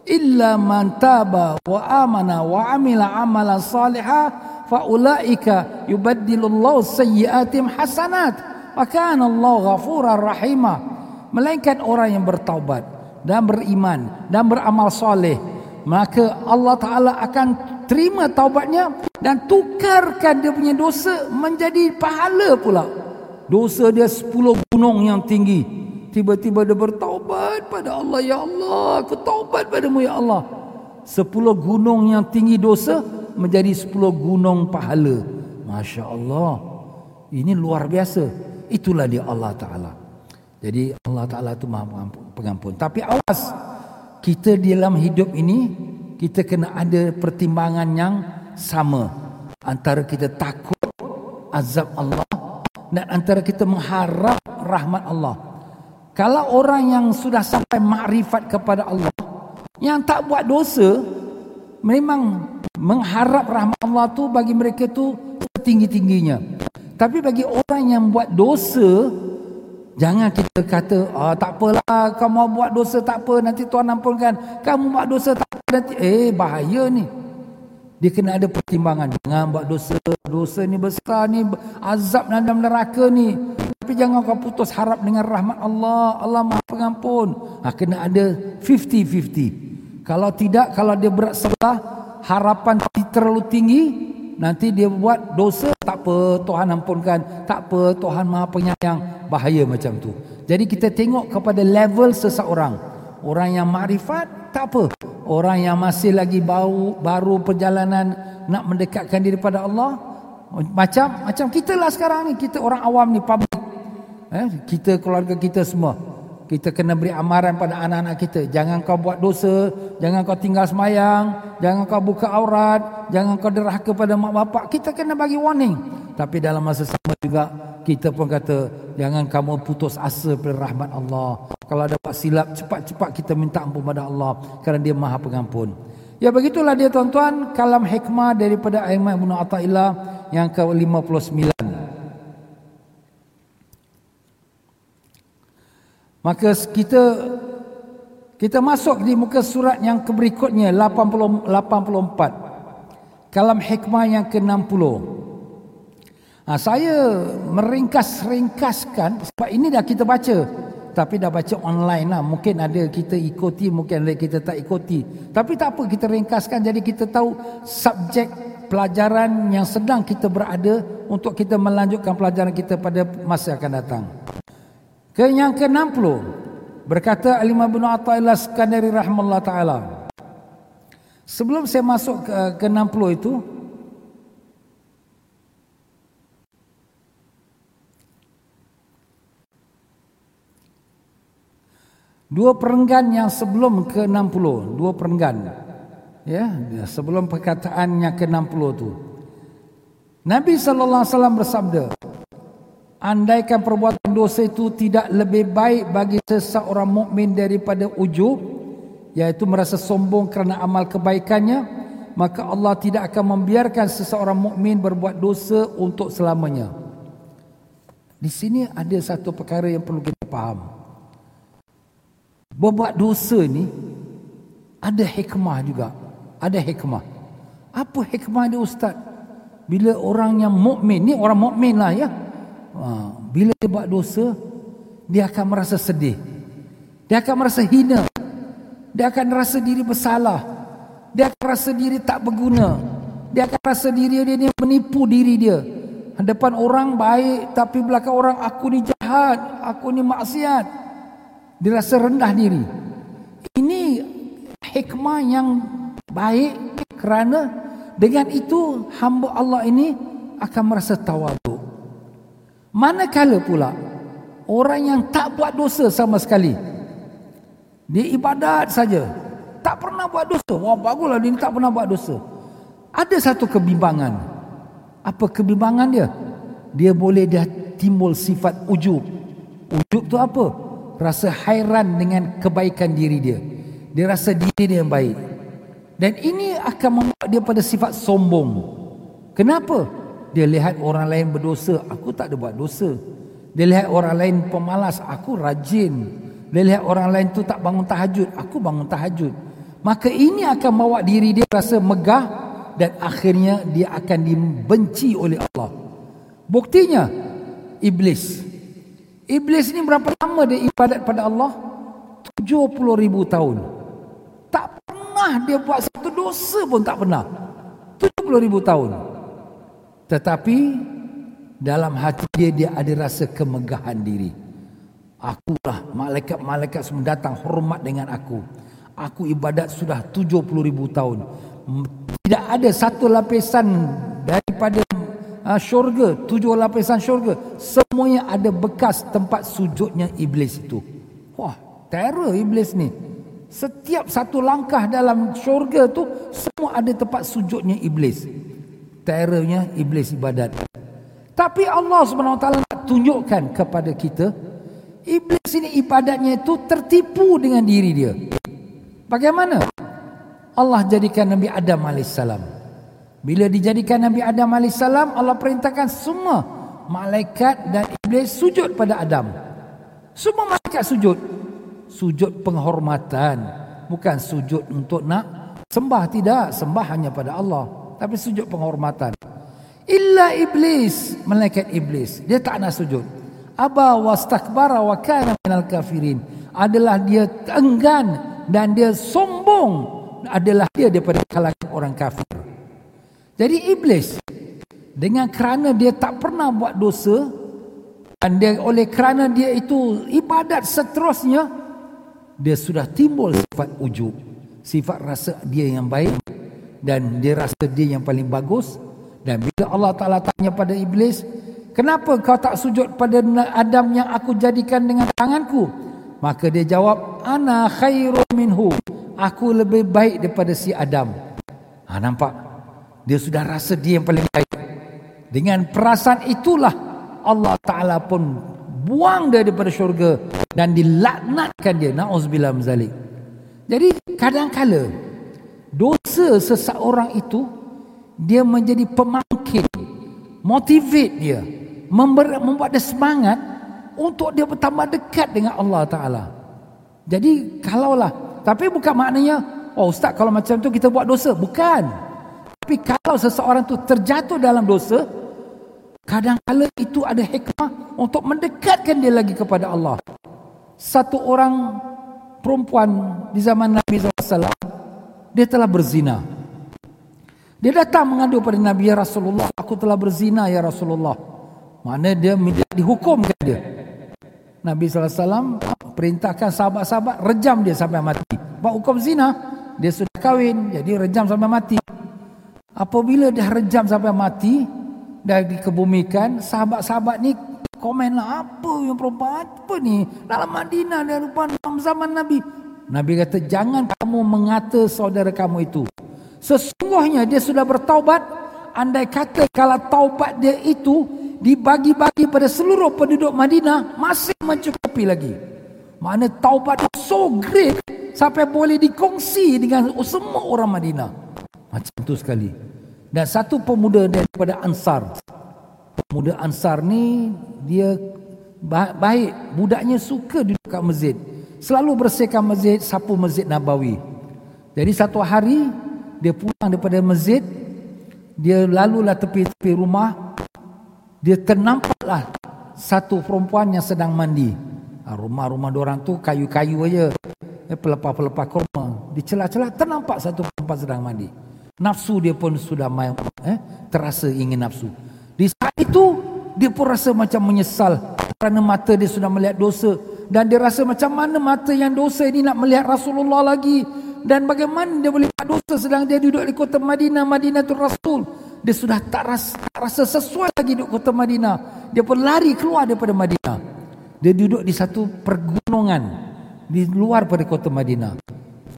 Illa man taba wa amana wa amila amalan salihah fa ulaika yubaddilullahu sayyi'atihim hasanat wa kana Allahu ghafurar rahima. Melainkan orang yang bertaubat dan beriman dan beramal soleh, maka Allah Ta'ala akan terima taubatnya dan tukarkan dia punya dosa menjadi pahala pula. Dosa dia 10 gunung yang tinggi, tiba-tiba dia bertaubat pada Allah, ya Allah, aku taubat padamu ya Allah. 10 gunung yang tinggi dosa menjadi 10 gunung pahala. Masya Allah, ini luar biasa. Itulah dia Allah Ta'ala. Jadi Allah Ta'ala itu maha pengampun. Tapi awas, kita dalam hidup ini, kita kena ada pertimbangan yang sama antara kita takut azab Allah dan antara kita mengharap rahmat Allah. Kalau orang yang sudah sampai makrifat kepada Allah, yang tak buat dosa, memang mengharap rahmat Allah tu bagi mereka tu setinggi-tingginya. Tapi bagi orang yang buat dosa, jangan kita kata, tak apalah, kamu buat dosa tak apa, nanti Tuhan ampunkan. Kamu buat dosa tak apa, nanti bahaya ni. Dia kena ada pertimbangan. Jangan buat dosa, dosa ni besar ni, azab dalam neraka ni. Tapi jangan kau putus harap dengan rahmat Allah. Allah maha pengampun. Kena ada 50-50. Kalau tidak, kalau dia berat sebelah, harapan terlalu tinggi, nanti dia buat dosa, tak apa Tuhan ampunkan, tak apa Tuhan maha penyayang. Bahaya macam tu. Jadi kita tengok kepada level seseorang. Orang yang makrifat, tak apa. Orang yang masih lagi baru perjalanan nak mendekatkan diri pada Allah, macam kita lah sekarang ni, kita orang awam ni, public. Kita, keluarga kita semua, kita kena beri amaran pada anak-anak kita. Jangan kau buat dosa, jangan kau tinggal semayang, jangan kau buka aurat, jangan kau derhaka pada mak bapak. Kita kena bagi warning. Tapi dalam masa sama juga, kita pun kata, jangan kamu putus asa pada rahmat Allah. Kalau ada buat silap, cepat-cepat kita minta ampun pada Allah, kerana dia maha pengampun. Ya, begitulah dia tuan-tuan, kalam hikmah daripada Alimah Ibn Attailah yang ke-59. Maka kita Kita masuk di muka surat yang berikutnya, 84. Kalam hikmah yang ke-60. Saya meringkas-ringkaskan sebab ini dah kita baca. Tapi dah baca online lah. Mungkin ada kita ikuti, mungkin ada kita tak ikuti. Tapi tak apa, kita ringkaskan. Jadi kita tahu subjek pelajaran yang sedang kita berada untuk kita melanjutkan pelajaran kita pada masa akan datang. Yang ke-60, berkata Alimah Ibn Attailah Iskandari rahimahullah ta'ala. Sebelum saya masuk ke-60 itu, dua perenggan yang sebelum ke-60, dua perenggan, ya, sebelum perkataan yang ke-60 tu, Nabi SAW bersabda, andaikan perbuatan dosa itu tidak lebih baik bagi seseorang mukmin daripada ujub, iaitu merasa sombong kerana amal kebaikannya, maka Allah tidak akan membiarkan seseorang mukmin berbuat dosa untuk selamanya. Di sini ada satu perkara yang perlu kita faham. Berbuat dosa ni ada hikmah juga. Ada hikmah. Apa hikmah dia Ustaz? Bila orang yang mukmin ni, orang mukmin lah ya. Bila dia buat dosa, dia akan merasa sedih. Dia akan merasa hina. Dia akan rasa diri bersalah. Dia akan rasa diri tak berguna. Dia akan rasa diri dia menipu diri dia. Depan orang baik, tapi belakang orang aku ni jahat, aku ni maksiat. Dia rasa rendah diri. Ini hikmah yang baik kerana dengan itu hamba Allah ini akan merasa tawaduk. Manakala pula orang yang tak buat dosa sama sekali, dia ibadat saja, tak pernah buat dosa. Wah baguslah dia tak pernah buat dosa. Ada satu kebimbangan. Apa kebimbangan dia? Dia boleh dah timbul sifat ujub. Ujub tu apa? Rasa hairan dengan kebaikan diri dia. Dia rasa diri dia yang baik. Dan ini akan membuat dia pada sifat sombong. Kenapa? Dia lihat orang lain berdosa, aku tak ada buat dosa. Dia lihat orang lain pemalas, aku rajin. Dia lihat orang lain tu tak bangun tahajud, aku bangun tahajud. Maka ini akan bawa diri dia rasa megah. Dan akhirnya dia akan dibenci oleh Allah. Buktinya Iblis. Iblis ni berapa lama dia ibadat pada Allah? 70,000 tahun. Tak pernah dia buat satu dosa pun tak pernah. 70,000 tahun. Tetapi dalam hati dia, dia ada rasa kemegahan diri. Akulah, malaikat-malaikat semua datang hormat dengan aku. Aku ibadat sudah 70,000 tahun. Tidak ada satu lapisan daripada syurga, 7 lapisan syurga, semuanya ada bekas tempat sujudnya Iblis itu. Wah, terror Iblis ni. Setiap satu langkah dalam syurga tu, semua ada tempat sujudnya Iblis. Terrornya Iblis ibadat. Tapi Allah SWT nak tunjukkan kepada kita, Iblis ini ibadatnya itu tertipu dengan diri dia. Bagaimana? Allah jadikan Nabi Adam AS. Bila dijadikan Nabi Adam AS, Allah perintahkan semua malaikat dan iblis sujud pada Adam. Semua malaikat sujud. Sujud penghormatan. Bukan sujud untuk nak sembah, tidak. Sembah hanya pada Allah. Tapi sujud penghormatan. Illa iblis, malaikat iblis, dia tak nak sujud. Aba wastakbara wa kana minal kafirin. Adalah dia enggan dan dia sombong. Adalah dia daripada kalangan orang kafir. Jadi Iblis, dengan kerana dia tak pernah buat dosa, dan dia, oleh kerana dia itu ibadat seterusnya, dia sudah timbul sifat ujub. Sifat rasa dia yang baik, dan dia rasa dia yang paling bagus. Dan bila Allah Ta'ala tanya pada Iblis, kenapa kau tak sujud pada Adam yang aku jadikan dengan tanganku? Maka dia jawab, ana khairu minhu. Aku lebih baik daripada si Adam. Nampak? Dia sudah rasa dia yang paling baik. Dengan perasaan itulah Allah Ta'ala pun buang dia daripada syurga dan dilaknatkan dia. Na'uzubillah min zalik. Jadi kadang-kala dosa seseorang itu dia menjadi pemangkit, motivate dia, membuat dia semangat untuk dia bertambah dekat dengan Allah Ta'ala. Jadi kalaulah Tapi bukan maknanya, oh ustaz kalau macam tu kita buat dosa. Bukan. Tapi kalau seseorang tu terjatuh dalam dosa, kadang-kadang itu ada hikmah untuk mendekatkan dia lagi kepada Allah. Satu orang perempuan di zaman Nabi SAW, dia telah berzina. Dia datang mengadu pada Nabi, ya Rasulullah, aku telah berzina ya Rasulullah. Maknanya dia dihukumkan dia. Nabi SAW perintahkan sahabat-sahabat rejam dia sampai mati. Sebab hukum zina, dia sudah kahwin, jadi rejam sampai mati. Apabila dah rejam sampai mati, dah dikebumikan, sahabat-sahabat ni komen lah, apa yang perempuan, apa ni? Dalam Madinah, dia rupa zaman Nabi. Nabi kata, jangan kamu mengata saudara kamu itu. Sesungguhnya dia sudah bertaubat. Andai kata kalau taubat dia itu dibagi-bagi pada seluruh penduduk Madinah, masih mencukupi lagi. Maknanya taubat itu so great sampai boleh dikongsi dengan semua orang Madinah. Macam tu sekali. Dan satu pemuda daripada Ansar, pemuda Ansar ni dia baik, budaknya suka duduk kat masjid, selalu bersihkan masjid, sapu Masjid Nabawi. Jadi satu hari dia pulang daripada masjid, dia lalulah tepi-tepi rumah, dia ternampaklah satu perempuan yang sedang mandi. Rumah-rumah diorang tu kayu-kayu aja, pelepah-pelepah kurma. Di celah-celah ternampak satu perempuan sedang mandi. Nafsu dia pun sudah terasa ingin nafsu. Di saat itu dia pun rasa macam menyesal kerana mata dia sudah melihat dosa. Dan dia rasa macam mana mata yang dosa ini nak melihat Rasulullah lagi. Dan bagaimana dia boleh buat dosa sedang dia duduk di kota Madinah, Madinatul Rasul. Dia sudah tak rasa sesuai lagi duduk kota Madinah. Dia pun lari keluar daripada Madinah. Dia duduk di satu pergunungan di luar pada kota Madinah.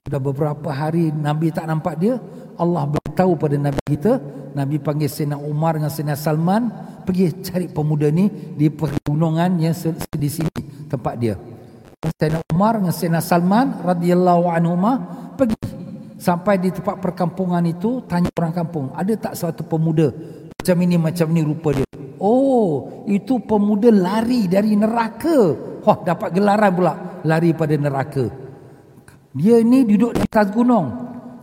Sudah beberapa hari Nabi tak nampak dia. Allah beritahu pada Nabi kita. Nabi panggil Sayyidina Umar dengan Sayyidina Salman, pergi cari pemuda ni di pergunungan yang di sini tempat dia. Sayyidina Umar dengan Sayyidina Salman radhiyallahu anhuma pergi sampai di tempat perkampungan itu, tanya orang kampung, ada tak suatu pemuda macam ini rupa dia? Oh, itu pemuda lari dari neraka. Wah, dapat gelaran pula, lari pada neraka. Dia ni duduk di atas gunung,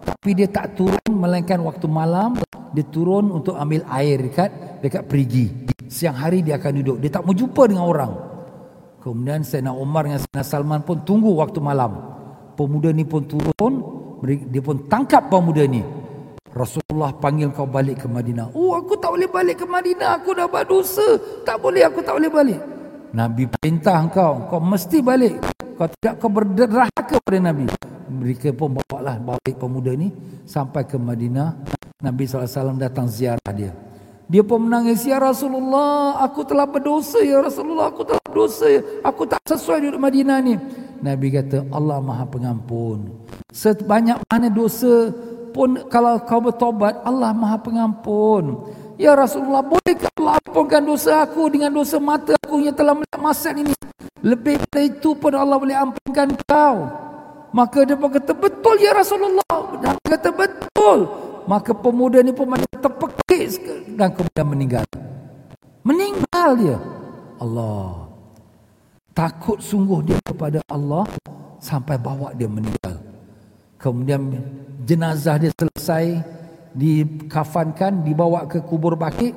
tapi dia tak turun melainkan waktu malam. Dia turun untuk ambil air dekat perigi. Siang hari dia akan duduk, dia tak mau jumpa dengan orang. Kemudian Sayyidina Umar dengan Sayyidina Salman pun tunggu waktu malam. Pemuda ni pun turun, dia pun tangkap pemuda ni. Rasulullah panggil, kau balik ke Madinah. Oh, aku tak boleh balik ke Madinah, aku dah buat dosa, aku tak boleh balik. Nabi perintah kau mesti balik. Kalau tidak, kau berderhaka pada Nabi. Mereka pun bawalah balik pemuda ni sampai ke Madinah. Nabi SAW datang ziarah dia. Dia pun menangis, ya Rasulullah, aku telah berdosa ya Rasulullah, aku tak sesuai duduk Madinah ni. Nabi kata, Allah Maha Pengampun. Sebanyak mana dosa pun kalau kau bertobat, Allah Maha Pengampun. Ya Rasulullah, bolehkah Allah ampunkan dosa aku dengan dosa mata aku yang telah melihat maksiat ini? Lebih dari itu pun Allah boleh ampunkan kau. Maka dia pun kata, betul ya Rasulullah. Dia kata, betul. Maka pemuda ni pun macam terpekik dan kemudian meninggal. Meninggal dia. Allah. Takut sungguh dia kepada Allah sampai bawa dia meninggal. Kemudian jenazah dia selesai dikafankan, dibawa ke kubur bakit.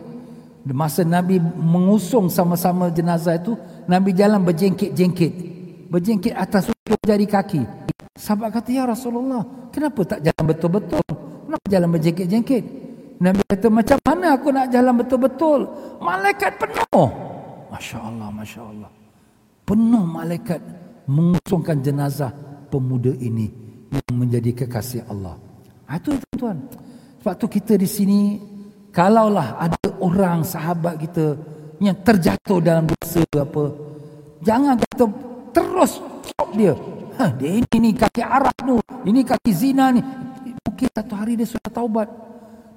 Masa Nabi mengusung sama-sama jenazah itu, Nabi jalan berjengkit atas ujung jari kaki. Sahabat kata, ya Rasulullah, kenapa tak jalan betul-betul? Kenapa jalan berjengkit-jengkit? Nabi kata, macam mana aku nak jalan betul-betul? Malaikat penuh. Masya Allah. Penuh malaikat mengusungkan jenazah pemuda ini yang menjadi kekasih Allah. Itu tuan-tuan. Sebab tu kita di sini, kalaulah ada orang sahabat kita yang terjatuh dalam dosa apa, jangan kita terus stop dia. Dia ini kaki Arab tu, ini kaki zina ni. Mungkin satu hari dia sudah taubat.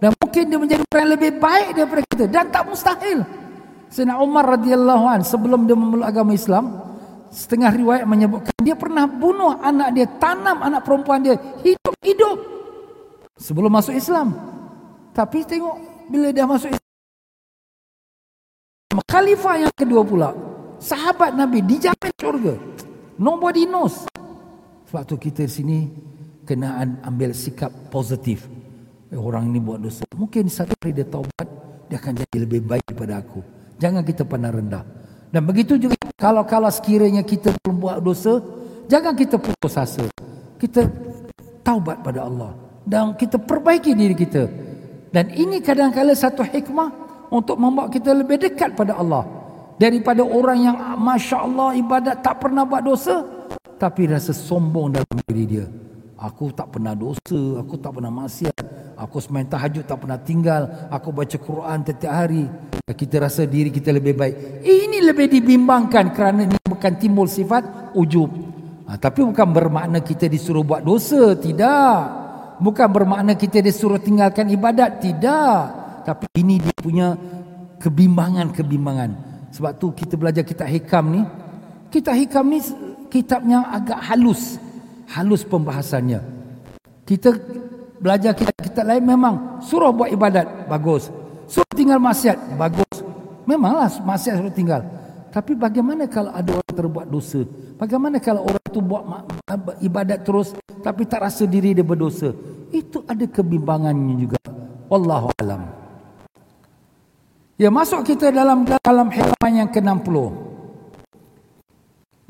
Dan mungkin dia menjadi orang yang lebih baik daripada kita. Dan tak mustahil. Sayyidina Umar radhiyallahu anhu sebelum dia memeluk agama Islam, setengah riwayat menyebutkan dia pernah bunuh anak dia, tanam anak perempuan dia hidup-hidup sebelum masuk Islam. Tapi tengok bila dia masuk Islam, khalifah yang kedua pula, sahabat Nabi, dijamin syurga. Nobody knows. Sebab tu kita sini kena ambil sikap positif. Orang ni buat dosa, mungkin satu hari dia taubat, dia akan jadi lebih baik daripada aku. Jangan kita pandang rendah. Dan begitu juga kalau sekiranya kita belum buat dosa, jangan kita putus asa. Kita taubat pada Allah dan kita perbaiki diri kita. Dan ini kadang-kadang satu hikmah untuk membuat kita lebih dekat pada Allah. Daripada orang yang Masya Allah ibadat tak pernah buat dosa, tapi rasa sombong dalam diri dia. Aku tak pernah dosa, aku tak pernah maksiat, aku semain tahajud tak pernah tinggal, aku baca Quran setiap hari. Kita rasa diri kita lebih baik. Ini lebih dibimbangkan kerana ini bukan timbul sifat ujub. Tapi bukan bermakna kita disuruh buat dosa, tidak. Bukan bermakna kita disuruh tinggalkan ibadat, tidak. Tapi ini dia punya kebimbangan-kebimbangan. Sebab tu kita belajar kitab Hikam ni. Kitab Hikam ni kitab yang agak halus. Halus pembahasannya. Kita belajar kitab-kitab lain memang suruh buat ibadat, bagus. Suruh tinggal maksiat, bagus. Memanglah maksiat suruh tinggal. Tapi bagaimana kalau ada orang terbuat dosa? Bagaimana kalau orang tu buat ibadat terus tapi tak rasa diri dia berdosa? Itu ada kebimbangannya juga. Wallahu alam. Ya, masuk kita dalam halaman yang ke-60.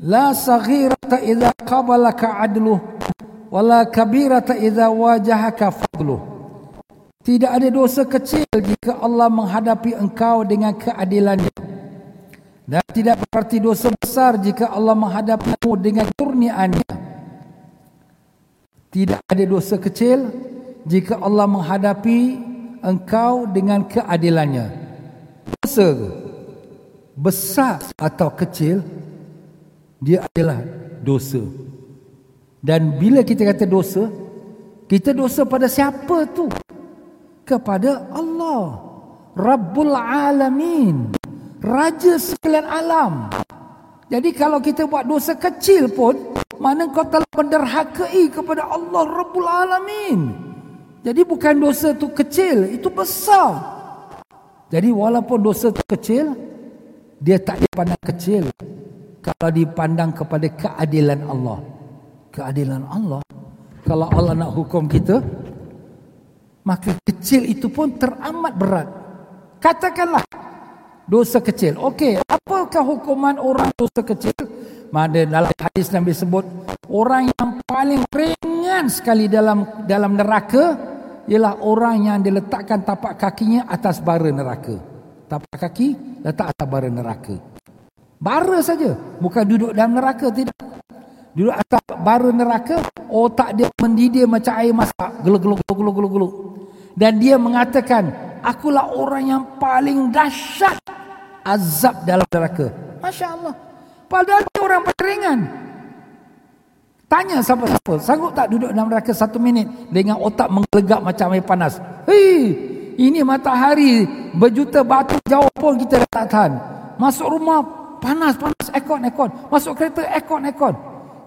La saghirata idza qabalaka 'adluh wa la kabirata idza wajahaka fadluh. Tidak ada dosa kecil jika Allah menghadapi engkau dengan keadilannya, dan tidak berarti dosa besar jika Allah menghadapimu dengan kurniaannya. Tidak ada dosa kecil jika Allah menghadapi engkau dengan keadilannya. Dosa besar atau kecil, dia adalah dosa. Dan bila kita kata dosa, kita dosa pada siapa tu? Kepada Allah Rabbul Alamin, Raja sekalian alam. Jadi kalau kita buat dosa kecil pun, mana kau telah menderhakai kepada Allah Rabbul Alamin. Jadi bukan dosa tu kecil, itu besar. Jadi walaupun dosa tu kecil, dia tak dipandang kecil kalau dipandang kepada keadilan Allah. Keadilan Allah, kalau Allah nak hukum kita, maka kecil itu pun teramat berat. Katakanlah dosa kecil. Okey, apakah hukuman orang dosa kecil? Maka dalam hadis Nabi sebut, orang yang paling ringan sekali dalam neraka ialah orang yang diletakkan tapak kakinya atas bara neraka. Tapak kaki letak atas bara neraka. Bara saja, bukan duduk dalam neraka, tidak. Duduk atas bara neraka, otak dia mendidih macam air masak, geluk-geluk. Dan dia mengatakan, akulah orang yang paling dahsyat azab dalam neraka. Masya Allah. Padahal dia orang peringan. Tanya siapa-siapa, sanggup tak duduk dalam neraka 1 minit dengan otak menggelegak macam air panas? Hei, ini matahari berjuta batu jauh pun kita tak tahan. Masuk rumah panas, aircon. Masuk kereta, aircon.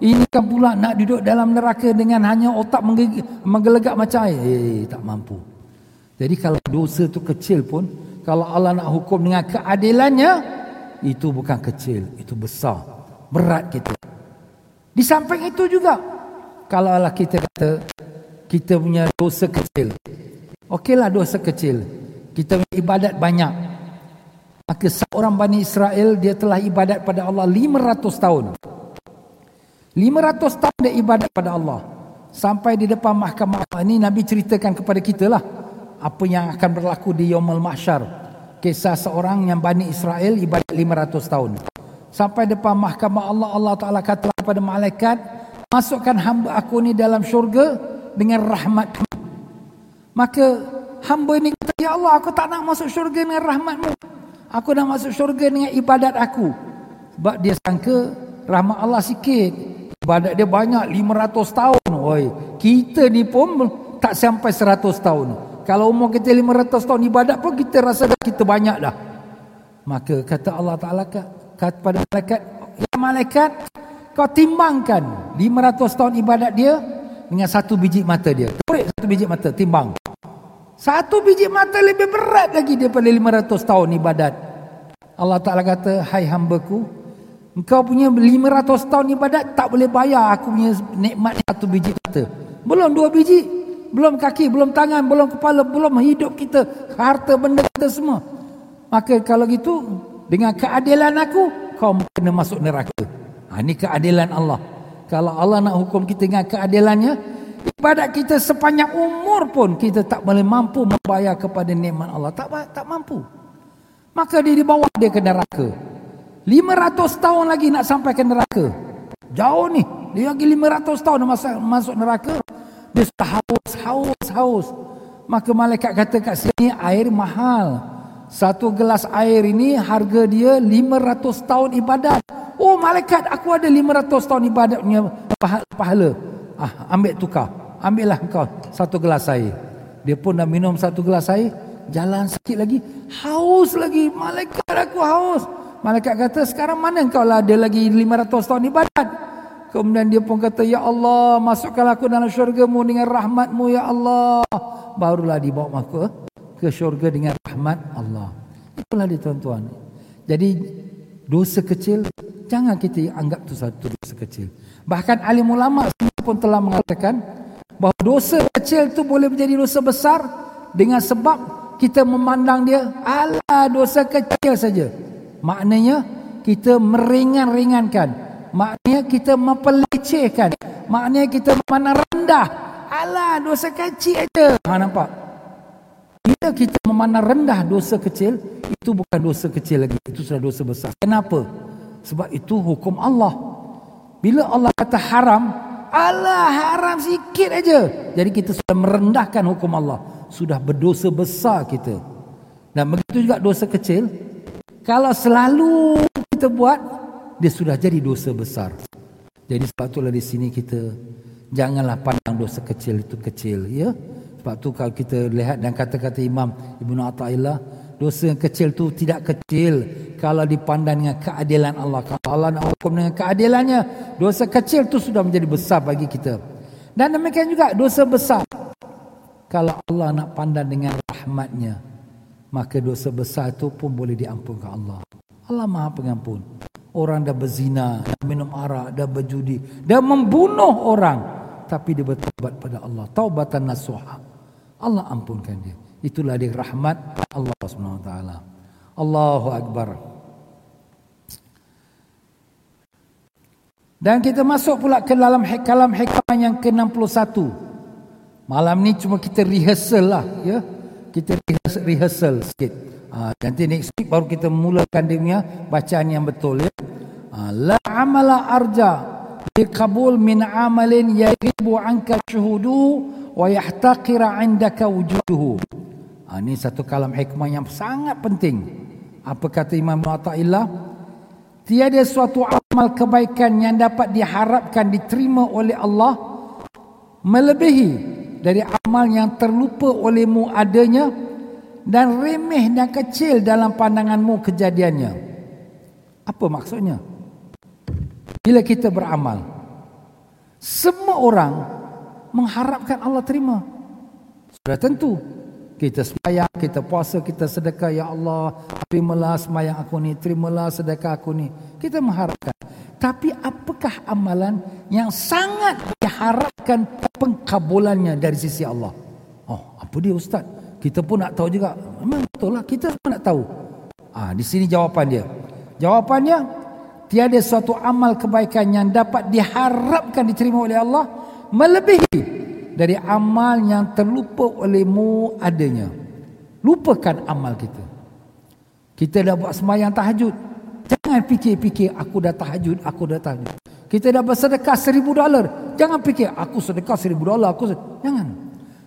Ini kan pula nak duduk dalam neraka dengan hanya otak menggelegak macam air. Tak mampu. Jadi kalau dosa tu kecil pun, kalau Allah nak hukum dengan keadilannya, itu bukan kecil, itu besar. Berat kita. Di samping itu juga, kalau Allah kita kata, kita punya dosa kecil. Okeylah dosa kecil. Kita punya ibadat banyak. Maka seorang Bani Israel, dia telah ibadat pada Allah 500 tahun. 500 tahun dia ibadat pada Allah. Sampai di depan mahkamah ini, Nabi ceritakan kepada kita lah apa yang akan berlaku di Yaumul Mahsyar. Kisah seorang yang Bani Israel ibadat 500 tahun. Sampai depan mahkamah Allah, Allah Ta'ala kata kepada malaikat, masukkan hamba aku ni dalam syurga dengan rahmat. Maka hamba ni kata, ya Allah, aku tak nak masuk syurga dengan rahmatmu. Aku dah masuk syurga dengan ibadat aku. Sebab dia sangka rahmat Allah sikit, ibadat dia banyak, 500 tahun. Oi, kita ni pun tak sampai 100 tahun. Kalau umur kita 500 tahun ibadat pun, kita rasa dah kita banyak dah. Maka kata Allah Ta'ala kata pada malaikat, ya malaikat, kau timbangkan 500 tahun ibadat dia dengan 1 biji mata dia. Terik 1 biji mata, timbang. 1 biji mata lebih berat lagi daripada 500 tahun ibadat. Allah Ta'ala kata, hai hambaku, Engkau punya 500 tahun ibadat tak boleh bayar aku punya nikmat satu biji kata. Belum dua biji, belum kaki, belum tangan, belum kepala, belum hidup kita, harta benda kita semua. Maka kalau gitu dengan keadilan aku kau kena masuk neraka. Ha, ini keadilan Allah. Kalau Allah nak hukum kita dengan keadilannya, ibadat kita sepanjang umur pun kita tak boleh mampu membayar kepada nikmat Allah. Tak mampu. Maka dia dibawa dia ke neraka. 500 tahun lagi nak sampai ke neraka. Jauh ni. Dia lagi 500 tahun nak masuk neraka. Dia sudah haus. Maka malaikat kata kat sini air mahal. Satu gelas air ini harga dia 500 tahun ibadat. Oh malaikat, aku ada 500 tahun ibadat punya pahala. Ah, ambil tukar. Ambillah kau satu gelas air. Dia pun dah minum satu gelas air, jalan sikit lagi, haus lagi. Malaikat, aku haus. Malaikat kata, sekarang mana kau lah ada lagi 500 tahun ibadat. Kemudian dia pun kata, ya Allah, masukkanlah aku dalam syurgamu dengan rahmatmu ya Allah. Barulah dibawa aku ke syurga dengan rahmat Allah. Itulah dia tuan-tuan. Jadi dosa kecil jangan kita anggap tu satu dosa kecil. Bahkan alim ulama pun telah mengatakan bahawa dosa kecil tu boleh menjadi dosa besar dengan sebab kita memandang dia ala dosa kecil saja. Maknanya kita meringan-ringankan. Maknanya kita mempelecehkan. Maknanya kita memandang rendah. Ala dosa kecil saja. Ha, nampak? Bila kita memandang rendah dosa kecil, itu bukan dosa kecil lagi. Itu sudah dosa besar. Kenapa? Sebab itu hukum Allah. Bila Allah kata haram, Allah haram sikit aja. Jadi kita sudah merendahkan hukum Allah. Sudah berdosa besar kita. Dan begitu juga dosa kecil. Kalau selalu kita buat, dia sudah jadi dosa besar. Jadi sepatutnya di sini kita janganlah pandang dosa kecil itu kecil, ya. Sebab tu kalau kita lihat dan kata-kata Imam Ibn Attailah, dosa yang kecil tu tidak kecil kalau dipandang dengan keadilan Allah. Kalau Allah nak hukum dengan keadilannya, dosa kecil tu sudah menjadi besar bagi kita. Dan demikian juga dosa besar. Kalau Allah nak pandang dengan rahmatnya, maka dosa besar itu pun boleh diampunkan Allah. Allah Maha Pengampun. Orang dah berzina, dah minum arak, dah berjudi, dah membunuh orang, tapi dia bertaubat pada Allah. Taubatan nasuha. Allah ampunkan dia. Itulah dia rahmat Allah SWT. Allahu Akbar. Dan kita masuk pula ke dalam kalam hikam yang ke-61. Malam ni cuma kita rehearsal lah, ya. Kita rehearsal sikit. Nanti next week baru kita mulakan dia punya bacaan yang betul, ya. La amala arja liqabul min amalin yaghibu anka syuhudu wa yahtaqira 'indaka wujuduhu. Ini satu kalam hikmah yang sangat penting. Apa kata Imam Ibn Attailah? Tiada suatu amal kebaikan yang dapat diharapkan diterima oleh Allah melebihi dari amal yang terlupa olehmu adanya dan remeh dan kecil dalam pandanganmu kejadiannya. Apa maksudnya? Bila kita beramal, semua orang mengharapkan Allah terima. Sudah tentu. Kita sembahyang, kita puasa, kita sedekah. Ya Allah, terimalah sembahyang aku ni, terimalah sedekah aku ni. Kita mengharapkan. Tapi apakah amalan yang sangat diharapkan pengkabulannya dari sisi Allah? Oh, apa dia Ustaz? Kita pun nak tahu juga. Memang betul lah, kita pun nak tahu. Di sini jawapan dia. Jawapannya, tiada suatu amal kebaikan yang dapat diharapkan diterima oleh Allah melebihi dari amal yang terlupa olehmu adanya. Lupakan amal kita. Kita dah buat sembahyang tahajud. Jangan fikir-fikir aku dah tahajud. Kita dah bersedekah $1,000. Jangan fikir aku sedekah $1,000. Jangan.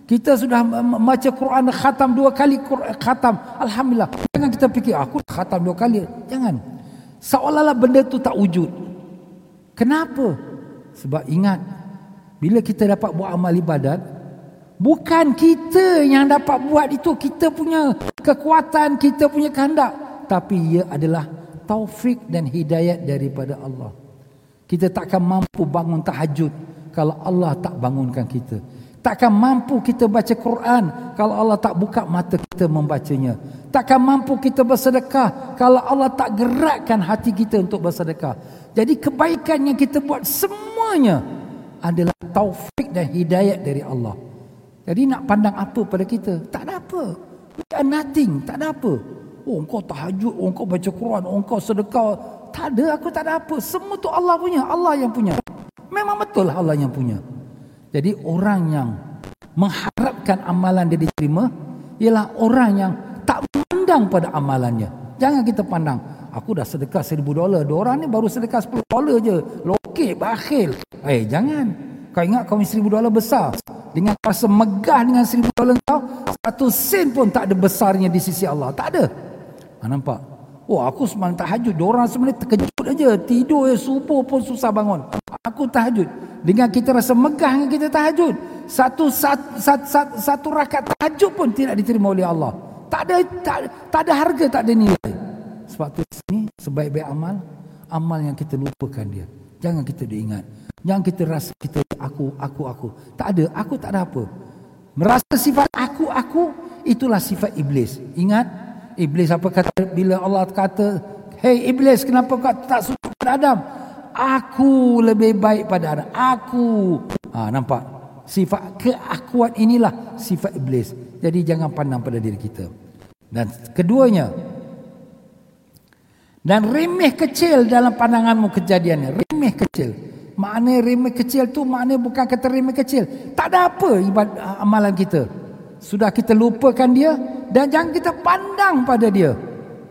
Kita sudah baca Quran khatam 2 kali. Khatam. Alhamdulillah. Jangan kita fikir aku khatam 2 kali. Jangan. Seolah-olah benda tu tak wujud. Kenapa? Sebab ingat. Bila kita dapat buat amal ibadat, bukan kita yang dapat buat itu, kita punya kekuatan, kita punya kehendak. Tapi ia adalah taufik dan hidayat daripada Allah. Kita takkan mampu bangun tahajud kalau Allah tak bangunkan kita. Takkan mampu kita baca Quran kalau Allah tak buka mata kita membacanya. Takkan mampu kita bersedekah kalau Allah tak gerakkan hati kita untuk bersedekah. Jadi kebaikan yang kita buat semuanya adalah taufik dan hidayat dari Allah. Jadi nak pandang apa pada kita? Tak ada apa. We are nothing. Tak ada apa. Oh, engkau tahajud, oh, engkau baca Quran, oh, engkau sedekah. Tak ada, aku tak ada apa. Semua tu Allah punya. Allah yang punya. Memang betul Allah yang punya. Jadi orang yang mengharapkan amalan dia diterima ialah orang yang tak pandang pada amalannya. Jangan kita pandang, aku dah sedekah $1,000. Dua orang ni baru sedekah $10 je. Lokek, bakhil. Jangan. Kau ingat kau punya $1,000 besar. Dengan kau rasa megah dengan $1,000 kau, satu sen pun tak ada besarnya di sisi Allah. Tak ada. Nampak? Oh, aku semalam tahajud. Dua orang semalam terkejut aja. Tidur subuh pun susah bangun. Aku tahajud. Dengan kita rasa megah dengan kita tahajud, satu rakaat tahajud pun tidak diterima oleh Allah. Tak ada harga, tak ada nilai. Sebab tu sini sebaik-baik amal yang kita lupakan dia. Jangan kita diingat. Jangan kita rasa kita aku. Tak ada, aku tak ada apa. Merasa sifat aku itulah sifat iblis. Ingat iblis apa kata bila Allah kata, "Hey iblis, kenapa kau tak sujud pada Adam?" Aku lebih baik pada Adam. Aku. Nampak? Sifat keakuan inilah sifat iblis. Jadi jangan pandang pada diri kita. Dan keduanya, dan remeh kecil dalam pandanganmu kejadiannya. Remeh kecil. Maknanya remeh kecil tu maknanya bukan kata remeh kecil. Tak ada apa ibadah amalan kita. Sudah kita lupakan dia dan jangan kita pandang pada dia.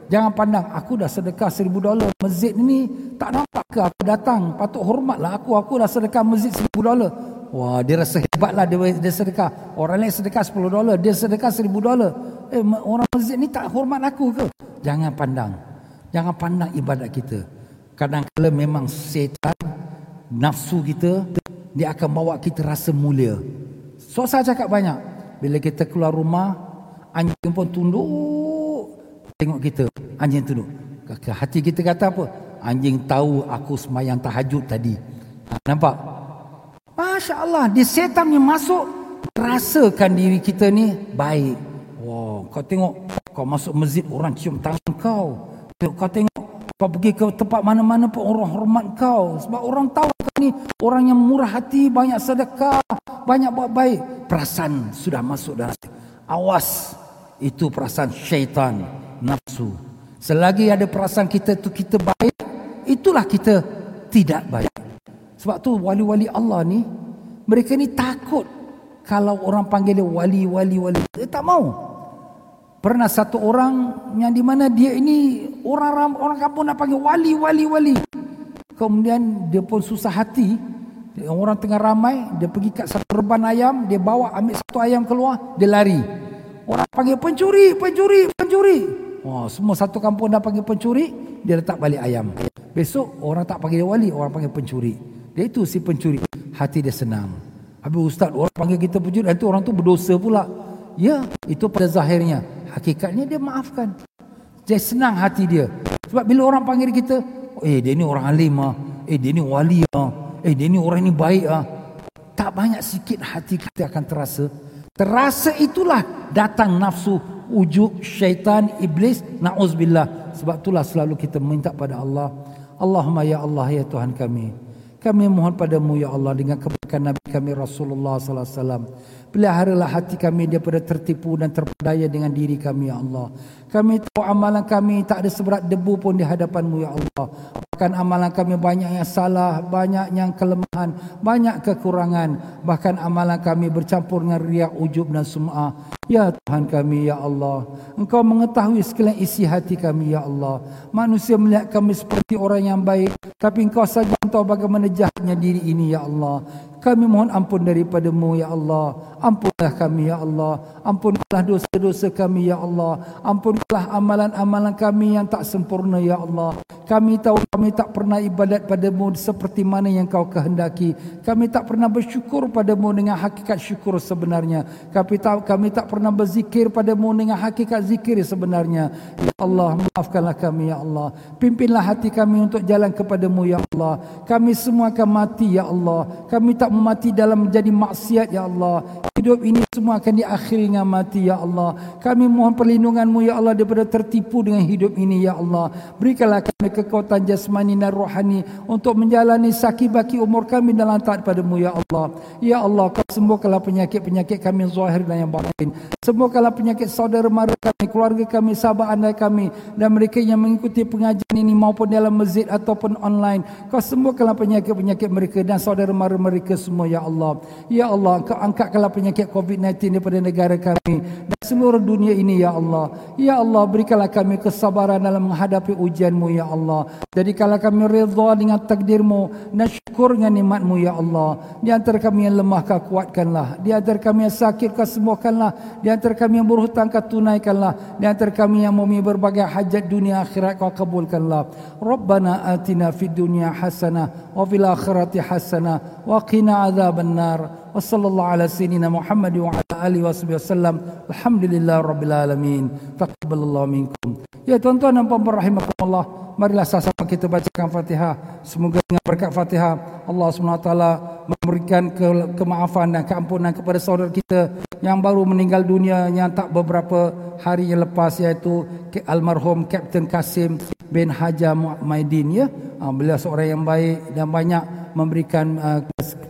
Jangan pandang, aku dah sedekah $1,000. Masjid ni tak nampak ke aku datang? Patut hormatlah aku dah sedekah masjid $1,000. Wah, dia rasa hebatlah dia sedekah. Orang lain sedekah $10, dia sedekah $1,000. Orang masjid ni tak hormat aku ke? Jangan pandang. Jangan pandang ibadat kita. Kadang-kadang memang syaitan, nafsu kita, dia akan bawa kita rasa mulia. So, saya cakap banyak. Bila kita keluar rumah, anjing pun tunduk. Tengok kita, anjing tunduk. Hati kita kata apa? Anjing tahu aku semayang tahajud tadi. Nampak? Masya Allah, dia setan ni masuk, rasakan diri kita ni baik. Wow, kau tengok, kau masuk masjid orang cium tangan kau. Kau tengok, kau pergi ke tempat mana-mana pun orang hormat kau. Sebab orang tahu kau ni orang yang murah hati, banyak sedekah, banyak buat baik. Perasaan sudah masuk dalam hati. Awas. Itu perasaan syaitan, nafsu. Selagi ada perasaan kita tu kita baik, itulah kita tidak baik. Sebab tu wali-wali Allah ni, mereka ni takut kalau orang panggil dia wali. Dia tak mau. Pernah satu orang yang di mana dia ini orang kampung nak panggil wali. Kemudian dia pun susah hati. Orang tengah ramai, dia pergi kat satu reban ayam, dia bawa ambil satu ayam keluar, dia lari. Orang panggil pencuri. Oh, semua satu kampung dah panggil pencuri, dia letak balik ayam. Besok orang tak panggil wali, orang panggil pencuri. Dia itu si pencuri. Hati dia senang. Habis ustaz, orang panggil kita pencuri, itu orang tu berdosa pula. Ya, itu pada zahirnya. Hakikatnya dia maafkan. Dia senang hati dia. Sebab bila orang panggil kita, dia ni orang alim ah. Dia ni wali ah. Dia ni orang ni baik ah. Tak banyak sikit hati kita akan terasa itulah datang nafsu, ujuk, syaitan, iblis, na'uzubillah. Sebab itulah selalu kita minta pada Allah. Allahumma ya Allah, ya Tuhan kami. Kami mohon padamu ya Allah dengan kebaikan Nabi kami Rasulullah sallallahu alaihi wasallam. Peliharalah hati kami daripada tertipu dan terpedaya dengan diri kami ya Allah. Kami tahu amalan kami tak ada seberat debu pun di hadapanmu ya Allah. Bahkan amalan kami banyak yang salah, banyak yang kelemahan, banyak kekurangan. Bahkan amalan kami bercampur dengan riya, ujub dan sum'ah. Ya Tuhan kami ya Allah, Engkau mengetahui segala isi hati kami ya Allah. Manusia melihat kami seperti orang yang baik, tapi Engkau saja yang tahu bagaimana jahatnya diri ini ya Allah. Kami mohon ampun daripadamu ya Allah. Ampunlah kami ya Allah. Ampunlah dosa-dosa kami ya Allah. Ampunlah amalan-amalan kami yang tak sempurna ya Allah. Kami tahu kami tak pernah ibadat padamu seperti mana yang kau kehendaki. Kami tak pernah bersyukur padamu dengan hakikat syukur sebenarnya. Kami tak pernah berzikir padamu dengan hakikat zikir sebenarnya. Ya Allah, maafkanlah kami, Ya Allah. Pimpinlah hati kami untuk jalan kepadamu, Ya Allah. Kami semua akan mati, Ya Allah. Kami tak mati dalam menjadi maksiat, Ya Allah. Hidup ini semua akan diakhiri dengan mati, Ya Allah. Kami mohon perlindunganmu, Ya Allah, daripada tertipu dengan hidup ini, Ya Allah. Berikanlah kami kekuatan jasmani dan rohani untuk menjalani saki-baki umur kami dalam taat padamu, Ya Allah. Ya Allah, kau sembuhkanlah penyakit-penyakit kami zahir dan yang batin. Sembuhkanlah penyakit saudara mara kami, keluarga kami, sahabat anda kami, dan mereka yang mengikuti pengajian ini maupun dalam masjid ataupun online. Kau sembuhkanlah penyakit-penyakit mereka dan saudara mara mereka semua, Ya Allah. Ya Allah, kau angkatkanlah penyakit COVID-19 daripada negara kami dan seluruh dunia ini, Ya Allah. Ya Allah, berikanlah kami kesabaran dalam menghadapi ujianmu, Ya Allah. Jadikanlah kami redha dengan takdirmu dan syukur dengan nikmatmu, Ya Allah. Di antara kami yang lemah, kau kuatkanlah. Di antara kami yang sakit, kau sembuhkanlah. Di antara kami yang berhutang, kau tunaikanlah. Di antara kami yang mempunyai berbagai hajat dunia akhirat, kau kabulkanlah. Rabbana atina fid dunya hasanah wa fil akhirati hasanah wa qina azabannar. Wa sallallahu ala sayyidina Muhammad wa ala alihi wasallam. Alhamdulillah rabbil alamin. Taqabbalallahu minkum. Ya tuan-tuan dan puan-puan rahimakumullah, marilah sama-sama kita bacakan Fatihah. Semoga dengan berkat Fatihah Allah SWT memberikan kemaafan dan keampunan kepada saudara kita yang baru meninggal dunia yang tak beberapa hari yang lepas, iaitu almarhum Kapten Kasim bin Haja Maidin, ya. Beliau seorang yang baik dan banyak memberikan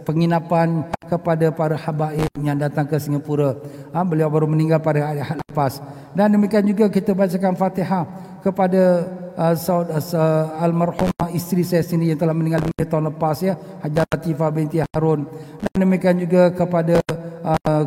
penginapan kepada para habaib yang datang ke Singapura. Beliau baru meninggal pada hari lepas. Dan demikian juga kita bacakan Fatihah kepada almarhumah isteri saya sendiri yang telah meninggal dunia tahun lepas, ya, Hajjah Latifah binti Harun. Dan demikian juga kepada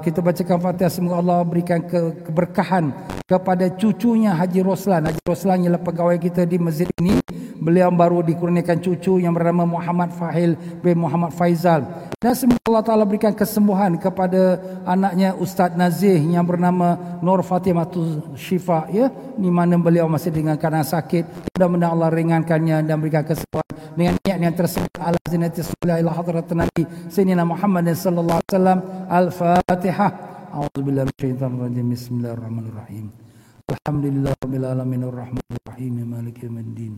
kita bacakan Fatihah, semoga Allah berikan keberkahan kepada cucunya Haji Roslan. Haji Roslan ialah pegawai kita di masjid ini. Beliau baru dikurniakan cucu yang bernama Muhammad Fahil bin Muhammad Faizal. Dan semoga Allah Ta'ala berikan kesembuhan kepada anaknya Ustaz Nazih yang bernama Nur Fatimatuz Syifa, ya, di mana beliau masih dengan keadaan sakit. Mudah-mudahan Allah ringankannya dan berikan kesembuhan dengan niat yang tersebut. Al-Zinati Sallallahu Alaihi Hadratan Nabi Sayyidina Muhammad Sallallahu Alaihi Wasallam. Al-Fatihah. A'udzubillahi minasyaitanir rajim. Bismillahirrahmanirrahim. Alhamdulillahirabbil alamin arrahmanir rahim maliki yaumiddin.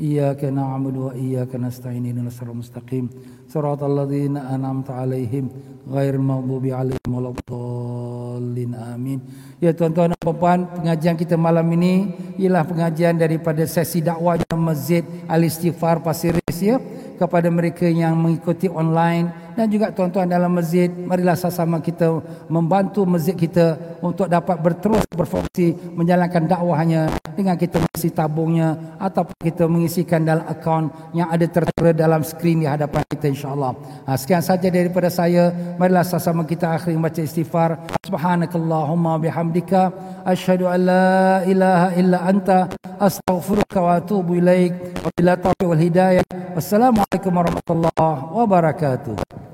إياك نعبد وإياك نستعين اهدنا الصراط المستقيم صراط الذين أنعمت عليهم غير المغضوب عليهم ولا الضالين آمين. Ya tuan-tuan dan puan, pengajian kita malam ini ialah pengajian daripada sesi dakwah Masjid Al-Istighfar Pasir Ris, ya, kepada mereka yang mengikuti online dan juga tuan-tuan dalam masjid. Marilah sama-sama kita membantu masjid kita untuk dapat berterus berfungsi menjalankan dakwahnya dengan kita mengisi tabungnya ataupun kita mengisikan dalam akaun yang ada tertera dalam skrin di hadapan kita, insya-Allah. Sekian saja daripada saya. Marilah sama-sama kita akhiri baca istighfar. Subhanakallahumma bihamdika asyhadu an la ilaha illa anta astaghfiruka wa atubu ilaik. Wabillahi taufiq wal hidayah. Wassalamualaikum warahmatullahi wabarakatuh.